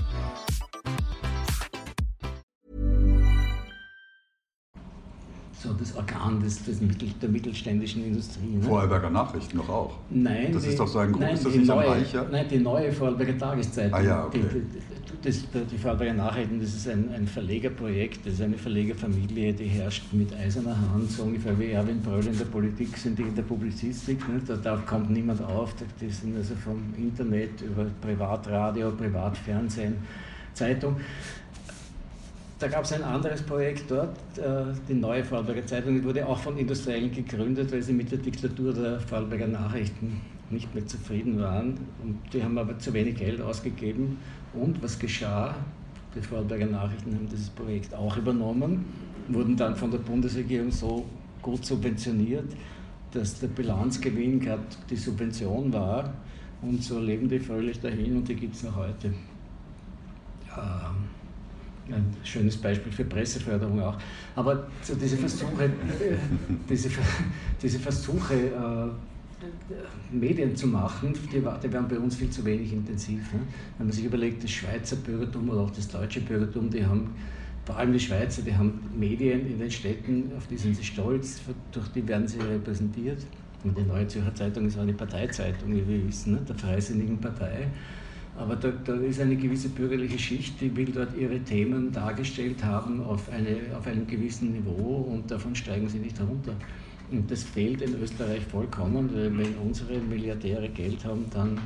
So das Organ der mittelständischen Industrie. Ne? Vorarlberger Nachrichten noch auch? Nein. Das ist doch so ein Grund, ist das nicht am Reicher? Nein, die neue Vorarlberger Tageszeitung. Ah ja, okay. Die Vorarlberger Nachrichten, das ist ein Verlegerprojekt, das ist eine Verlegerfamilie, die herrscht mit eiserner Hand, so ungefähr wie Erwin Bröll in der Politik, sind die in der Publizistik, ne? Da kommt niemand auf, die sind also vom Internet über Privatradio, Privatfernsehen, Zeitung. Da gab es ein anderes Projekt dort, die neue Vorarlberger Zeitung, die wurde auch von Industriellen gegründet, weil sie mit der Diktatur der Vorarlberger Nachrichten nicht mehr zufrieden waren. Und die haben aber zu wenig Geld ausgegeben. Und was geschah? Die Vorarlberger Nachrichten haben dieses Projekt auch übernommen, wurden dann von der Bundesregierung so gut subventioniert, dass der Bilanzgewinn gerade die Subvention war. Und so leben die fröhlich dahin und die gibt es noch heute. Ein schönes Beispiel für Presseförderung auch. Aber so diese Versuche, Medien zu machen, die waren bei uns viel zu wenig intensiv. Ne? Wenn man sich überlegt, das Schweizer Bürgertum oder auch das deutsche Bürgertum, die haben, vor allem die Schweizer, die haben Medien in den Städten, auf die sind sie stolz, durch die werden sie repräsentiert. Und die Neue Zürcher Zeitung ist auch eine Parteizeitung, wie wir wissen, ne? Der Freisinnigen Partei. Aber da ist eine gewisse bürgerliche Schicht, die will dort ihre Themen dargestellt haben auf einem gewissen Niveau und davon steigen sie nicht herunter. Und das fehlt in Österreich vollkommen, weil wenn unsere Milliardäre Geld haben, dann,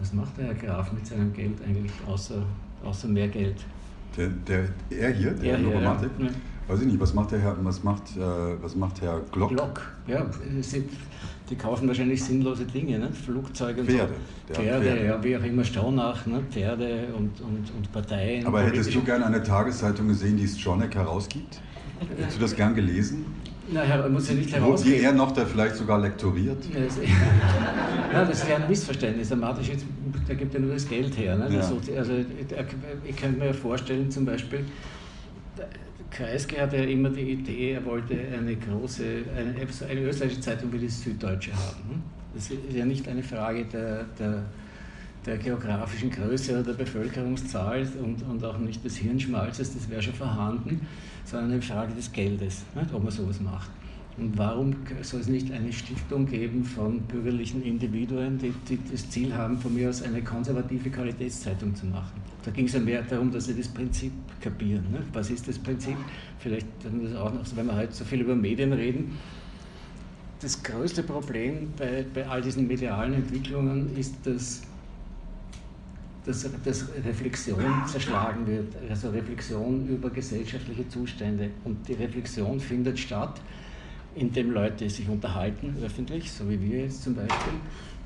was macht der Herr Graf mit seinem Geld eigentlich, außer mehr Geld? Der hier, der Novomatic? Weiß ich nicht, was macht Herr Glock? Glock, ja, die kaufen wahrscheinlich sinnlose Dinge, ne? Flugzeuge und Pferde. So. Pferde, ja, wie auch immer, Staunach, ne? Pferde und Parteien. Aber hättest du gerne eine Tageszeitung gesehen, die Stronach herausgibt? Hättest du das gern gelesen? Naja, muss ja nicht herausgeben. Wo er noch da vielleicht sogar lektoriert? Ja, das ist ja ein Missverständnis. Der Matuschitz, der gibt ja nur das Geld her. Ne? Ja. Sucht, also, ich könnte mir ja vorstellen, zum Beispiel, Kreisky hatte ja immer die Idee, er wollte eine österreichische Zeitung wie die Süddeutsche haben. Das ist ja nicht eine Frage der geografischen Größe oder der Bevölkerungszahl und auch nicht des Hirnschmalzes, das wäre schon vorhanden, sondern eine Frage des Geldes, nicht, ob man sowas macht. Und warum soll es nicht eine Stiftung geben von bürgerlichen Individuen, die das Ziel haben, von mir aus eine konservative Qualitätszeitung zu machen? Da ging es ja mehr darum, dass sie das Prinzip kapieren. Nicht? Was ist das Prinzip? Vielleicht das auch noch, wenn wir heute so viel über Medien reden. Das größte Problem bei all diesen medialen Entwicklungen ist, dass Reflexion zerschlagen wird, also Reflexion über gesellschaftliche Zustände. Und die Reflexion findet statt, indem Leute sich unterhalten öffentlich, so wie wir jetzt zum Beispiel.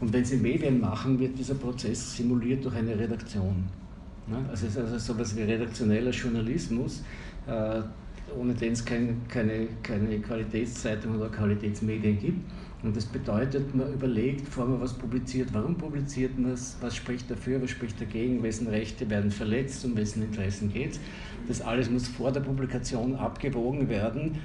Und wenn sie Medien machen, wird dieser Prozess simuliert durch eine Redaktion. Also es ist also so etwas wie redaktioneller Journalismus, ohne den es keine Qualitätszeitung oder Qualitätsmedien gibt. Und das bedeutet, man überlegt, bevor man was publiziert, warum publiziert man es, was spricht dafür, was spricht dagegen, wessen Rechte werden verletzt, um wessen Interessen geht es. Das alles muss vor der Publikation abgewogen werden.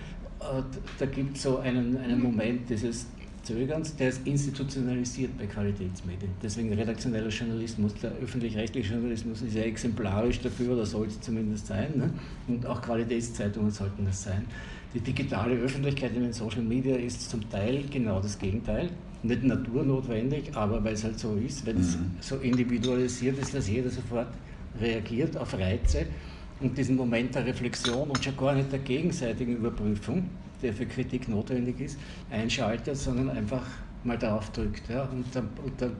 Da gibt es so einen Moment dieses Zögerns, der ist institutionalisiert bei Qualitätsmedien. Deswegen redaktioneller Journalismus, der öffentlich-rechtliche Journalismus ist ja exemplarisch dafür, oder sollte zumindest sein, ne? Und auch Qualitätszeitungen sollten das sein. Die digitale Öffentlichkeit in den Social Media ist zum Teil genau das Gegenteil. Nicht naturnotwendig, aber weil es halt so ist, wenn es so individualisiert ist, dass jeder sofort reagiert auf Reize und diesen Moment der Reflexion und schon gar nicht der gegenseitigen Überprüfung, der für Kritik notwendig ist, einschaltet, sondern einfach mal darauf drückt. Ja? Und dann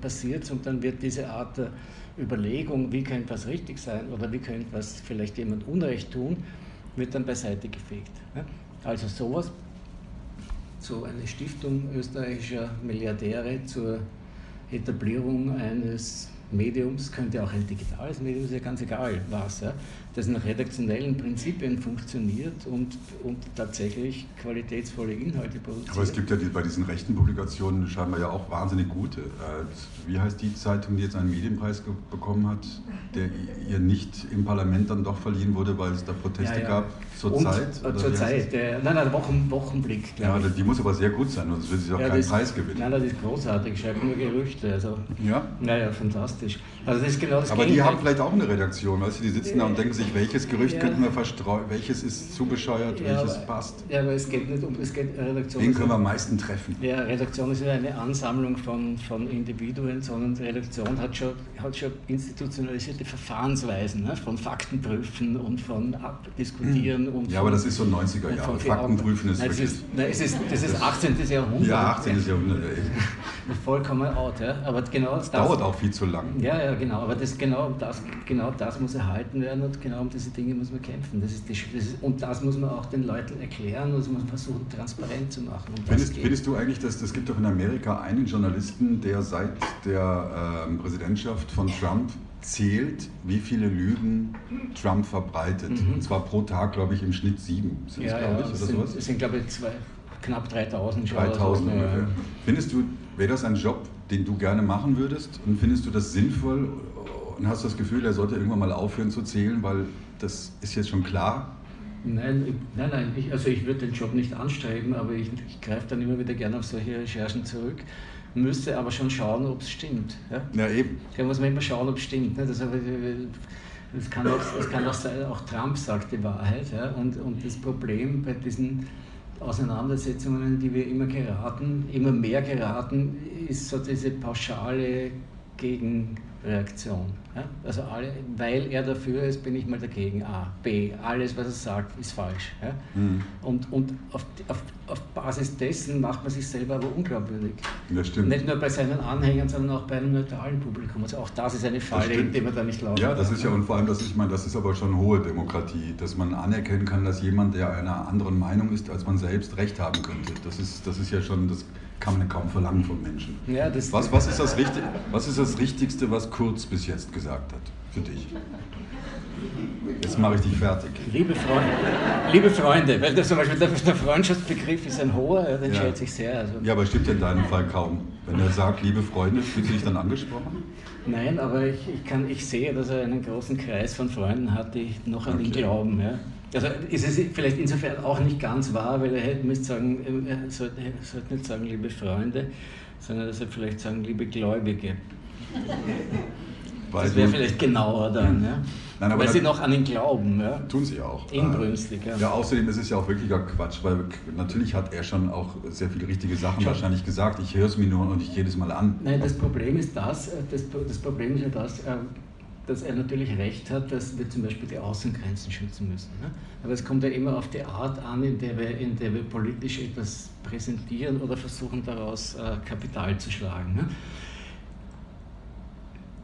passiert es und dann wird diese Art der Überlegung, wie könnte was richtig sein oder wie könnte was vielleicht jemand Unrecht tun, wird dann beiseite gefegt. Ja? Also sowas, so eine Stiftung österreichischer Milliardäre zur Etablierung eines Mediums, könnte auch ein digitales Medium, ist ja ganz egal was, ja, das nach redaktionellen Prinzipien funktioniert und tatsächlich qualitätsvolle Inhalte produziert. Aber es gibt ja bei diesen rechten Publikationen scheinbar ja auch wahnsinnig gute. Wie heißt die Zeitung, die jetzt einen Medienpreis bekommen hat, der ihr nicht im Parlament dann doch verliehen wurde, weil es da Proteste gab? Zur Zeit, der Wochenblick, glaube ich. Ja, die muss aber sehr gut sein, sonst würde sie auch keinen Preis gewinnen. Nein, das ist großartig, schreibt nur Gerüchte. Also, ja? Naja, fantastisch. Also das ist genau das Gegenteil. Die haben vielleicht auch eine Redaktion, weißt du, die sitzen da und denken sich, welches Gerücht könnten wir verstreuen, welches ist zu bescheuert, welches passt. Ja, aber es geht nicht um, es geht Redaktion. Wen können wir am meisten treffen? Ja, Redaktion ist ja eine Ansammlung von Individuen, sondern Redaktion hat schon institutionalisierte Verfahrensweisen, ne? Von Faktenprüfen und von Abdiskutieren. Ja, aber das ist so 90er Jahre. Faktenprüfen ist wirklich... Das ist 18. Jahrhundert. Ja, 18. Jahrhundert. Vollkommen out, ja. Aber genau das dauert auch viel zu lang. Ja, genau. Aber genau das muss erhalten werden und genau um diese Dinge muss man kämpfen. Und das muss man auch den Leuten erklären und das muss man versuchen, transparent zu machen. Findest du eigentlich, dass es gibt doch in Amerika einen Journalisten, der seit der Präsidentschaft von Trump zählt, wie viele Lügen Trump verbreitet. Und zwar pro Tag, glaube ich, im Schnitt 7. Es sind, glaube ich, knapp 3.000 schon. 3.000 ungefähr. Ja. Findest du, wäre das ein Job, den du gerne machen würdest? Und findest du das sinnvoll? Und hast du das Gefühl, er sollte irgendwann mal aufhören zu zählen, weil das ist jetzt schon klar? Nein. Ich würde den Job nicht anstreben, aber ich greife dann immer wieder gerne auf solche Recherchen zurück. Müsste aber schon schauen, ob es stimmt. Ja, eben. Da muss man immer schauen, ob es stimmt. Ne? Das kann auch sein, auch Trump sagt die Wahrheit. Ja? Und das Problem bei diesen Auseinandersetzungen, die wir immer mehr geraten, ist so diese pauschale Gegen Reaktion. Ja? Also alle, weil er dafür ist, bin ich mal dagegen. A. B. Alles, was er sagt, ist falsch. Ja? Mhm. Und auf Basis dessen macht man sich selber aber unglaubwürdig. Das stimmt. Nicht nur bei seinen Anhängern, sondern auch bei einem neutralen Publikum. Also auch das ist eine Falle, in der man da nicht laufen kann. Ja, das ist ja, und vor allem, das, ich meine, das ist aber schon hohe Demokratie, dass man anerkennen kann, dass jemand, der einer anderen Meinung ist, als man selbst, Recht haben könnte. Das ist ja schon... Das kann man kaum verlangen von Menschen. Ja, was ist das Richtigste, was Kurz bis jetzt gesagt hat für dich? Jetzt mache ich dich fertig. Liebe Freunde, weil das zum Beispiel der Freundschaftsbegriff ist ein hoher, den schätze ich sehr. Also. Ja, aber stimmt ja in deinem Fall kaum. Wenn er sagt, liebe Freunde, fühlst du dich dann angesprochen? Nein, aber ich sehe, dass er einen großen Kreis von Freunden hat, die noch an ihn glauben. Ja. Also ist es vielleicht insofern auch nicht ganz wahr, weil er sollte nicht sagen, liebe Freunde, sondern er sollte vielleicht sagen, liebe Gläubige. Das wäre vielleicht genauer dann, ja. Nein, aber weil sie noch an ihn glauben. Ja? Tun sie auch. Inbrünstig, ja. Ja, außerdem ist es ja auch wirklicher Quatsch, weil natürlich hat er schon auch sehr viele richtige Sachen wahrscheinlich gesagt. Ich höre es mir nur noch nicht jedes Mal an. Nein, das Problem ist dass er natürlich recht hat, dass wir zum Beispiel die Außengrenzen schützen müssen. Ne? Aber es kommt ja immer auf die Art an, in der wir politisch etwas präsentieren oder versuchen, daraus Kapital zu schlagen. Ne?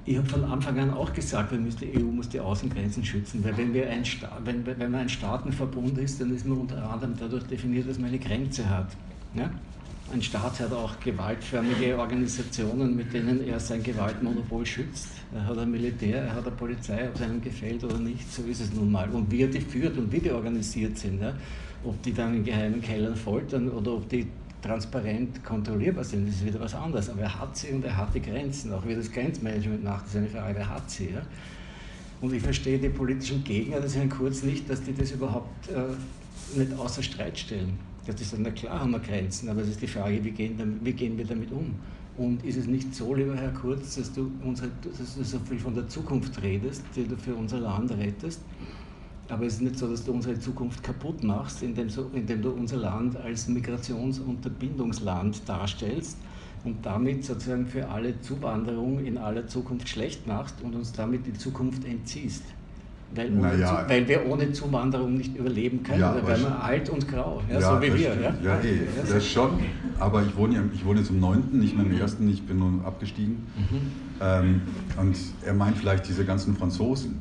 Ich habe von Anfang an auch gesagt, die EU muss die Außengrenzen schützen, weil wenn man ein Staatenverbund ist, dann ist man unter anderem dadurch definiert, dass man eine Grenze hat. Ne? Ein Staat hat auch gewaltförmige Organisationen, mit denen er sein Gewaltmonopol schützt. Er hat ein Militär, er hat eine Polizei, ob es einem gefällt oder nicht, so ist es nun mal. Und wie er die führt und wie die organisiert sind, ja? Ob die dann in geheimen Kellern foltern oder ob die transparent kontrollierbar sind, das ist wieder was anderes. Aber er hat sie und er hat die Grenzen, auch wie das Grenzmanagement macht, das ist eine Frage, er hat sie. Ja? Und ich verstehe die politischen Gegner des Herrn Kurz nicht, dass die das überhaupt nicht außer Streit stellen. Das ist dann, na klar haben wir Grenzen, aber es ist die Frage, wie gehen wir damit um? Und ist es nicht so, lieber Herr Kurz, dass du so viel von der Zukunft redest, die du für unser Land rettest, aber es ist nicht so, dass du unsere Zukunft kaputt machst, indem du unser Land als Migrationsunterbindungsland darstellst und damit sozusagen für alle Zuwanderung in aller Zukunft schlecht machst und uns damit die Zukunft entziehst. Weil wir ohne Zuwanderung nicht überleben können, ja, oder weil wir alt und grau, ja, so wie wir. Ja? Ja, das schon, aber ich wohne jetzt im 9., nicht mehr im 1., ich bin nun abgestiegen. Mhm. Und er meint vielleicht diese ganzen Franzosen.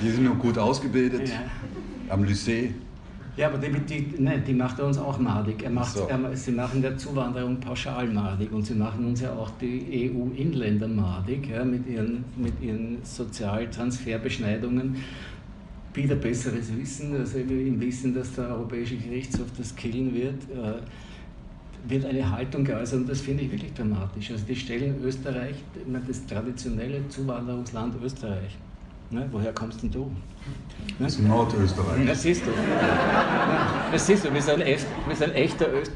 Die sind nur gut ausgebildet, ja. Am Lycée. Ja, aber die macht er uns auch madig. Sie machen der Zuwanderung pauschal madig und sie machen uns ja auch die EU-Inländer madig, ja, mit ihren Sozialtransferbeschneidungen. Wieder besseres Wissen, also im Wissen, dass der Europäische Gerichtshof das killen wird eine Haltung geäußert und das finde ich wirklich dramatisch. Also die stellen Österreich, das traditionelle Zuwanderungsland Österreich. Ne, woher kommst denn du? Ne? Aus Nordösterreich. Das siehst du. Das siehst du, du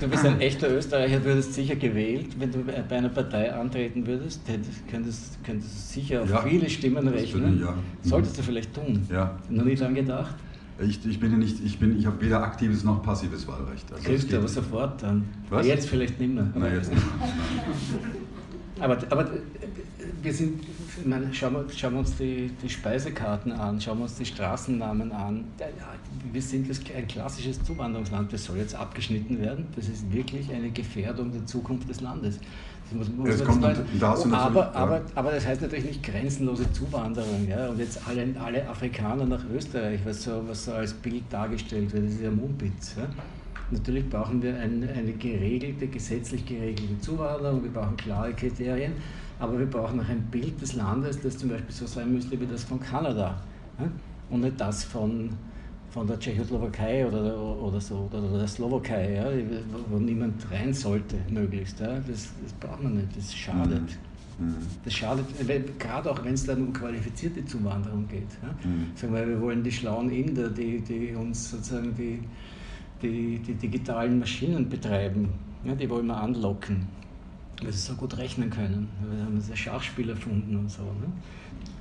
bist ein echter Österreicher, würdest sicher gewählt, wenn du bei einer Partei antreten würdest, könntest du sicher auf viele Stimmen rechnen. Solltest du vielleicht tun. Ja. Noch nie dran gedacht. Ich habe weder aktives noch passives Wahlrecht. Also kriegst du aber sofort dann. Was? Jetzt vielleicht nicht mehr. Nein, jetzt nicht mehr. Aber wir sind... Ich meine, schauen wir uns die Speisekarten an, schauen wir uns die Straßennamen an. Ja, wir sind ein klassisches Zuwanderungsland, das soll jetzt abgeschnitten werden. Das ist wirklich eine Gefährdung der Zukunft des Landes. Aber das heißt natürlich nicht grenzenlose Zuwanderung. Ja? Und jetzt alle Afrikaner nach Österreich, was so als Bild dargestellt wird, das ist ja Mumpitz. Ja? Natürlich brauchen wir eine geregelte, gesetzlich geregelte Zuwanderung, wir brauchen klare Kriterien. Aber wir brauchen auch ein Bild des Landes, das zum Beispiel so sein müsste wie das von Kanada, ne? Und nicht das von der Tschechoslowakei oder der Slowakei, ja? Wo niemand rein sollte, möglichst. Ja? Das braucht man nicht, das schadet. Mhm. Das schadet, gerade auch wenn es dann um qualifizierte Zuwanderung geht. Ja? Mhm. Sagen wir, wir wollen die schlauen Inder, die uns sozusagen die digitalen Maschinen betreiben, ja? Die wollen wir anlocken. Weil sie so gut rechnen können. Wir haben sehr Schachspieler erfunden und so. Ne?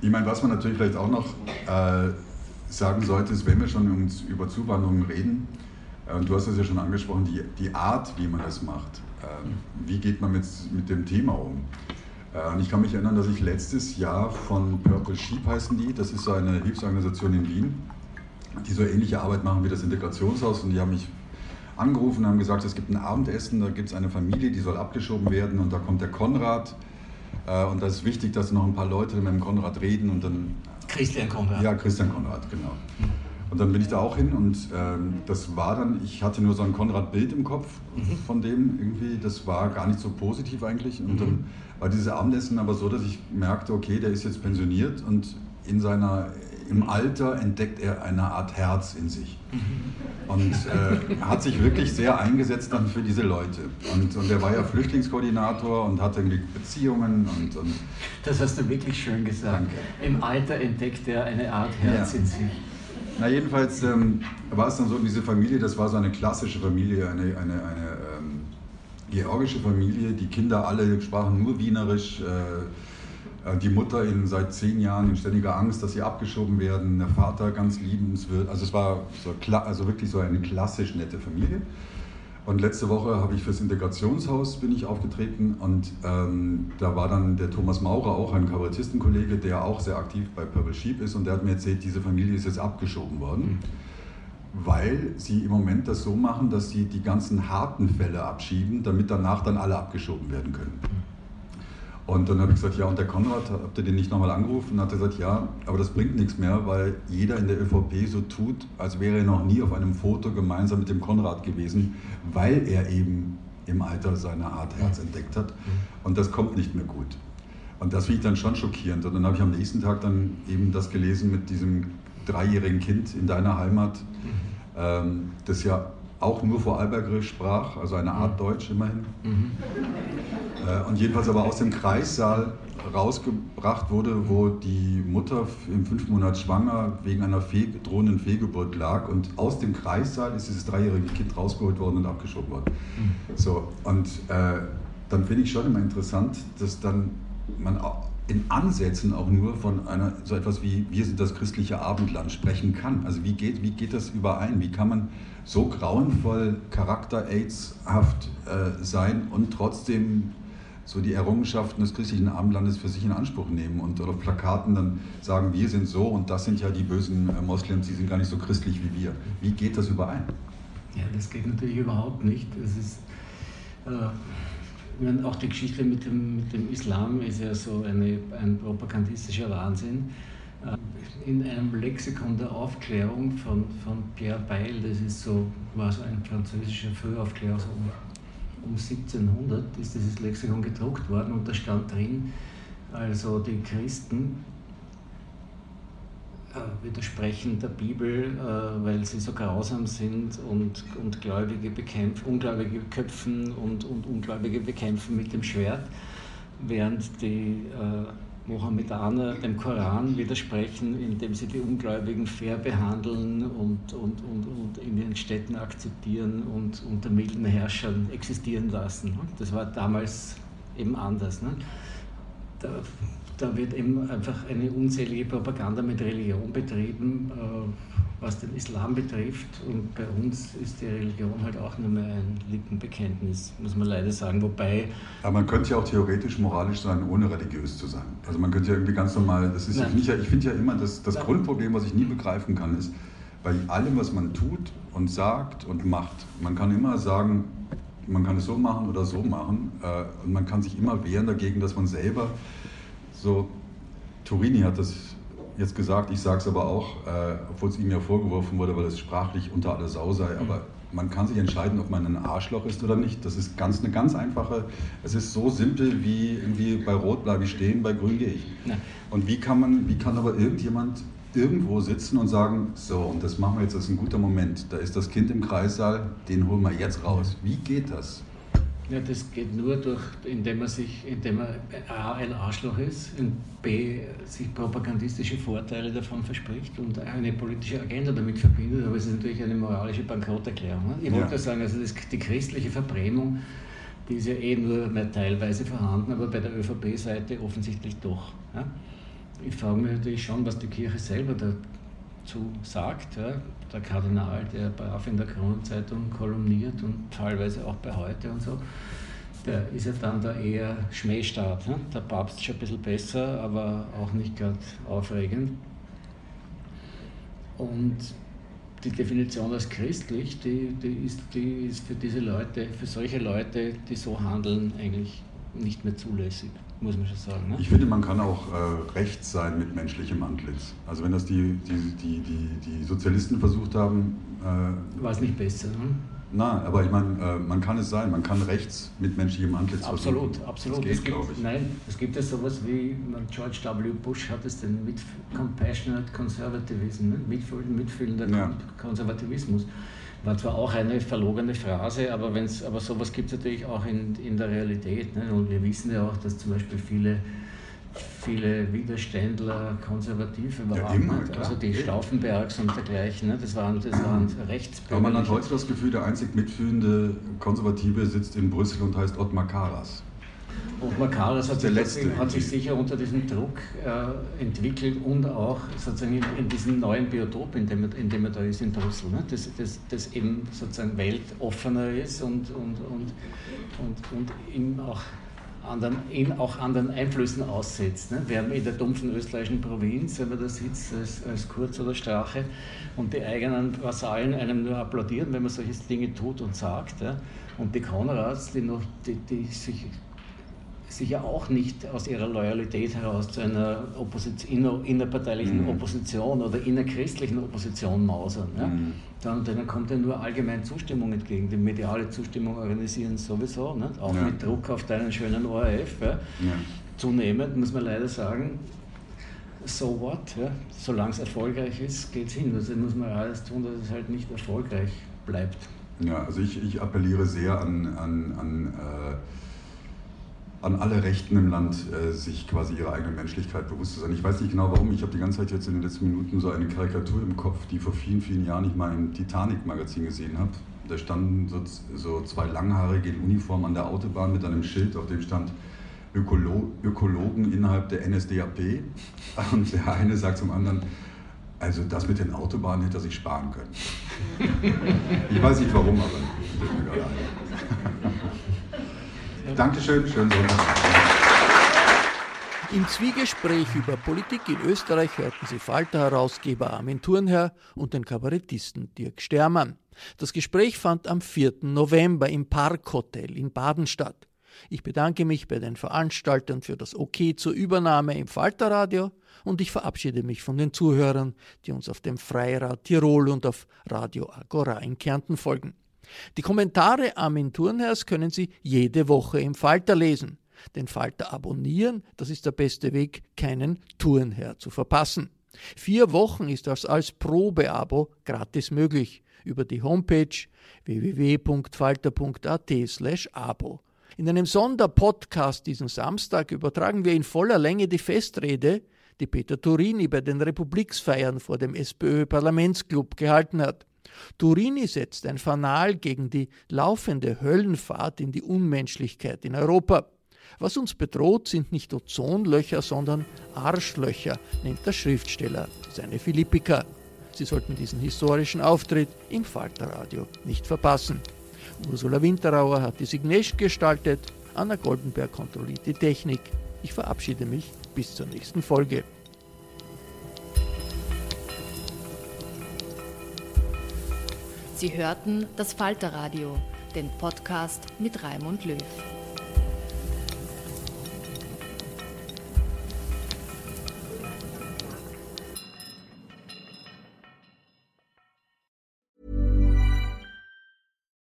Ich meine, was man natürlich vielleicht auch noch sagen sollte, ist, wenn wir schon uns über Zuwanderung reden, und du hast das ja schon angesprochen, die Art, wie man das macht, wie geht man mit dem Thema um? Und ich kann mich erinnern, dass ich letztes Jahr von Purple Sheep, heißen die, das ist so eine Hilfsorganisation in Wien, die so ähnliche Arbeit machen wie das Integrationshaus, und die haben mich angerufen und haben gesagt, es gibt ein Abendessen, da gibt es eine Familie, die soll abgeschoben werden, und da kommt der Konrad, und da ist wichtig, dass noch ein paar Leute mit dem Konrad reden, und dann... Christian Konrad. Ja, Christian Konrad, genau. Und dann bin ich da auch hin, und das war dann, ich hatte nur so ein Konrad-Bild im Kopf von dem irgendwie, das war gar nicht so positiv eigentlich. Und dann war dieses Abendessen aber so, dass ich merkte, okay, der ist jetzt pensioniert, und im Alter entdeckt er eine Art Herz in sich. Und hat sich wirklich sehr eingesetzt dann für diese Leute. Und er war ja Flüchtlingskoordinator und hatte Beziehungen. Und das hast du wirklich schön gesagt. Danke. Im Alter entdeckt er eine Art Herz in sich. Na jedenfalls war es dann so, diese Familie, das war so eine klassische Familie, eine georgische Familie, die Kinder alle sprachen nur Wienerisch, die Mutter seit 10 Jahren in ständiger Angst, dass sie abgeschoben werden, der Vater ganz liebenswürdig, also es war so wirklich so eine klassisch nette Familie. Und letzte Woche fürs Integrationshaus bin ich aufgetreten, und da war dann der Thomas Maurer, auch ein Kabarettistenkollege, der auch sehr aktiv bei Purple Sheep ist, und der hat mir erzählt, diese Familie ist jetzt abgeschoben worden, weil sie im Moment das so machen, dass sie die ganzen harten Fälle abschieben, damit danach dann alle abgeschoben werden können. Und dann habe ich gesagt, ja, und der Konrad, habt ihr den nicht nochmal angerufen? Und hat er gesagt, ja, aber das bringt nichts mehr, weil jeder in der ÖVP so tut, als wäre er noch nie auf einem Foto gemeinsam mit dem Konrad gewesen, weil er eben im Alter seine Art Herz entdeckt hat. Und das kommt nicht mehr gut. Und das finde ich dann schon schockierend. Und dann habe ich am nächsten Tag dann eben das gelesen mit diesem 3-jährigen Kind in deiner Heimat, das ja auch nur Vorarlbergerisch sprach, also eine Art Deutsch immerhin. Und jedenfalls aber aus dem Kreissaal rausgebracht wurde, wo die Mutter im 5. Monat schwanger wegen einer drohenden Fehlgeburt lag, und aus dem Kreissaal ist dieses 3-jährige Kind rausgeholt worden und abgeschoben worden. So, und dann finde ich schon immer interessant, dass dann man in Ansätzen auch nur von einer so etwas wie wir sind das christliche Abendland sprechen kann. Also wie geht das überein? Wie kann man so grauenvoll charakter-AIDS-haft sein und trotzdem so die Errungenschaften des christlichen Abendlandes für sich in Anspruch nehmen und auf Plakaten dann sagen, wir sind so und das sind ja die bösen Moslems, die sind gar nicht so christlich wie wir. Wie geht das überein? Ja, das geht natürlich überhaupt nicht. Das ist... auch die Geschichte mit dem Islam ist ja so ein propagandistischer Wahnsinn. In einem Lexikon der Aufklärung von Pierre Bayle, das ist war so ein französischer Frühaufklärer, so um 1700 ist dieses Lexikon gedruckt worden, und da stand drin, also die Christen widersprechen der Bibel, weil sie so grausam sind und Ungläubige köpfen und Ungläubige bekämpfen mit dem Schwert, während die Mohammedaner dem Koran widersprechen, indem sie die Ungläubigen fair behandeln und in ihren Städten akzeptieren und unter milden Herrschern existieren lassen. Das war damals eben anders. Ne? Da wird eben einfach eine unzählige Propaganda mit Religion betrieben, was den Islam betrifft. Und bei uns ist die Religion halt auch nur mehr ein Lippenbekenntnis, muss man leider sagen. Wobei... Aber man könnte ja auch theoretisch moralisch sein, ohne religiös zu sein. Also man könnte ja irgendwie ganz normal... Ich finde ja immer, dass das Grundproblem, was ich nie begreifen kann, ist, bei allem, was man tut und sagt und macht, man kann immer sagen, man kann es so machen oder so machen. Und man kann sich immer wehren dagegen, dass man selber... So, Turrini hat das jetzt gesagt, ich sage es aber auch, obwohl es ihm ja vorgeworfen wurde, weil es sprachlich unter aller Sau sei, aber man kann sich entscheiden, ob man ein Arschloch ist oder nicht. Das ist eine ganz einfache, es ist so simpel wie irgendwie bei Rot bleibe ich stehen, bei Grün gehe ich. Ja. Und wie kann aber irgendjemand irgendwo sitzen und sagen, so, und das machen wir jetzt, das ist ein guter Moment, da ist das Kind im Kreissaal, den holen wir jetzt raus. Wie geht das? Ja, das geht nur indem man A, ein Arschloch ist, und B, sich propagandistische Vorteile davon verspricht und eine politische Agenda damit verbindet, aber es ist natürlich eine moralische Bankrotterklärung. Ne? Ich wollte nur sagen, also die christliche Verbrämung, die ist ja nur mehr teilweise vorhanden, aber bei der ÖVP-Seite offensichtlich doch. Ja? Ich frage mich natürlich schon, was die Kirche selber dazu sagt. Ja? Der Kardinal, der brav in der Kronenzeitung kolumniert und teilweise auch bei Heute und so, der ist ja dann da eher Schmähstaat. Ne? Der Papst schon ein bisschen besser, aber auch nicht gerade aufregend. Und die Definition als christlich, die ist für diese Leute, für solche Leute, die so handeln, eigentlich nicht mehr zulässig, muss man schon sagen. Ne? Ich finde, man kann auch rechts sein mit menschlichem Antlitz. Also wenn das die Sozialisten versucht haben... war es nicht besser, ne? Nein, aber ich meine, man kann es sein, man kann rechts mit menschlichem Antlitz absolut, versuchen. Absolut, absolut. Es gibt, nein, es gibt ja sowas wie, George W. Bush hat es den mit Compassionate Conservatism, mitfühlender ja. Konservativismus. War zwar auch eine verlogene Phrase, aber sowas gibt es natürlich auch in der Realität. Ne? Und wir wissen ja auch, dass zum Beispiel viele Widerständler, Konservative waren, ja, halt, also die Stauffenbergs und dergleichen, ne? das waren Rechtsbürger. Aber man hat heute das Gefühl, der einzig mitfühlende Konservative sitzt in Brüssel und heißt Ottmar Karas. Ottmar Karas hat sich sicher unter diesem Druck entwickelt und auch sozusagen in diesem neuen Biotop, in dem er da ist, in Brüssel, ne? das eben sozusagen weltoffener ist und eben auch anderen Einflüssen aussetzt. Ne? Wir haben in der dumpfen österreichischen Provinz, wenn man da sitzt, als Kurz oder Strache, und die eigenen Vasallen einem nur applaudieren, wenn man solche Dinge tut und sagt. Ja? Und die Konrads, die sich sicher auch nicht aus ihrer Loyalität heraus zu einer innerparteilichen Opposition oder innerchristlichen Opposition mausern. Ja? Mhm. Dann kommt ja nur allgemein Zustimmung entgegen. Die mediale Zustimmung organisieren sowieso, ne? Auch ja. Mit Druck auf deinen schönen ORF. Ja? Ja. Zunehmend muss man leider sagen, so what? Ja? Solange es erfolgreich ist, geht's hin. Also muss man alles tun, dass es halt nicht erfolgreich bleibt. Ja, also ich appelliere sehr an alle Rechten im Land, sich quasi ihrer eigenen Menschlichkeit bewusst zu sein. Ich weiß nicht genau warum, ich habe die ganze Zeit jetzt in den letzten Minuten so eine Karikatur im Kopf, die vor vielen, vielen Jahren ich mal im Titanic-Magazin gesehen habe. Da standen so zwei Langhaarige in Uniform an der Autobahn mit einem Schild, auf dem stand Ökologen innerhalb der NSDAP. Und der eine sagt zum anderen, also das mit den Autobahnen hätte er sich sparen können. Ich weiß nicht warum, aber das ist mir gerade ein. Dankeschön, schönen Sonntag. Im Zwiegespräch über Politik in Österreich hörten Sie Falter-Herausgeber Armin Thurnher und den Kabarettisten Dirk Stermann. Das Gespräch fand am 4. November im Parkhotel in Baden statt. Ich bedanke mich bei den Veranstaltern für das Okay zur Übernahme im Falterradio und ich verabschiede mich von den Zuhörern, die uns auf dem Freirad Tirol und auf Radio Agora in Kärnten folgen. Die Kommentare Armin Thurnhers können Sie jede Woche im Falter lesen. Den Falter abonnieren, das ist der beste Weg, keinen Thurnher zu verpassen. 4 Wochen ist das als Probeabo gratis möglich über die Homepage www.falter.at/abo. In einem Sonderpodcast diesen Samstag übertragen wir in voller Länge die Festrede, die Peter Turrini bei den Republiksfeiern vor dem SPÖ-Parlamentsclub gehalten hat. Turrini setzt ein Fanal gegen die laufende Höllenfahrt in die Unmenschlichkeit in Europa. Was uns bedroht, sind nicht Ozonlöcher, sondern Arschlöcher, nennt der Schriftsteller seine Philippika. Sie sollten diesen historischen Auftritt im Falterradio nicht verpassen. Ursula Winterauer hat die Signage gestaltet, Anna Goldenberg kontrolliert die Technik. Ich verabschiede mich bis zur nächsten Folge. Sie hörten das Falterradio, den Podcast mit Raimund Löw.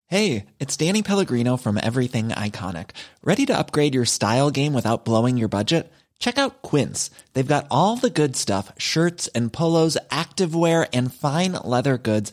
Hey, it's Danny Pellegrino from Everything Iconic. Ready to upgrade your style game without blowing your budget? Check out Quince. They've got all the good stuff, shirts and polos, activewear and fine leather goods,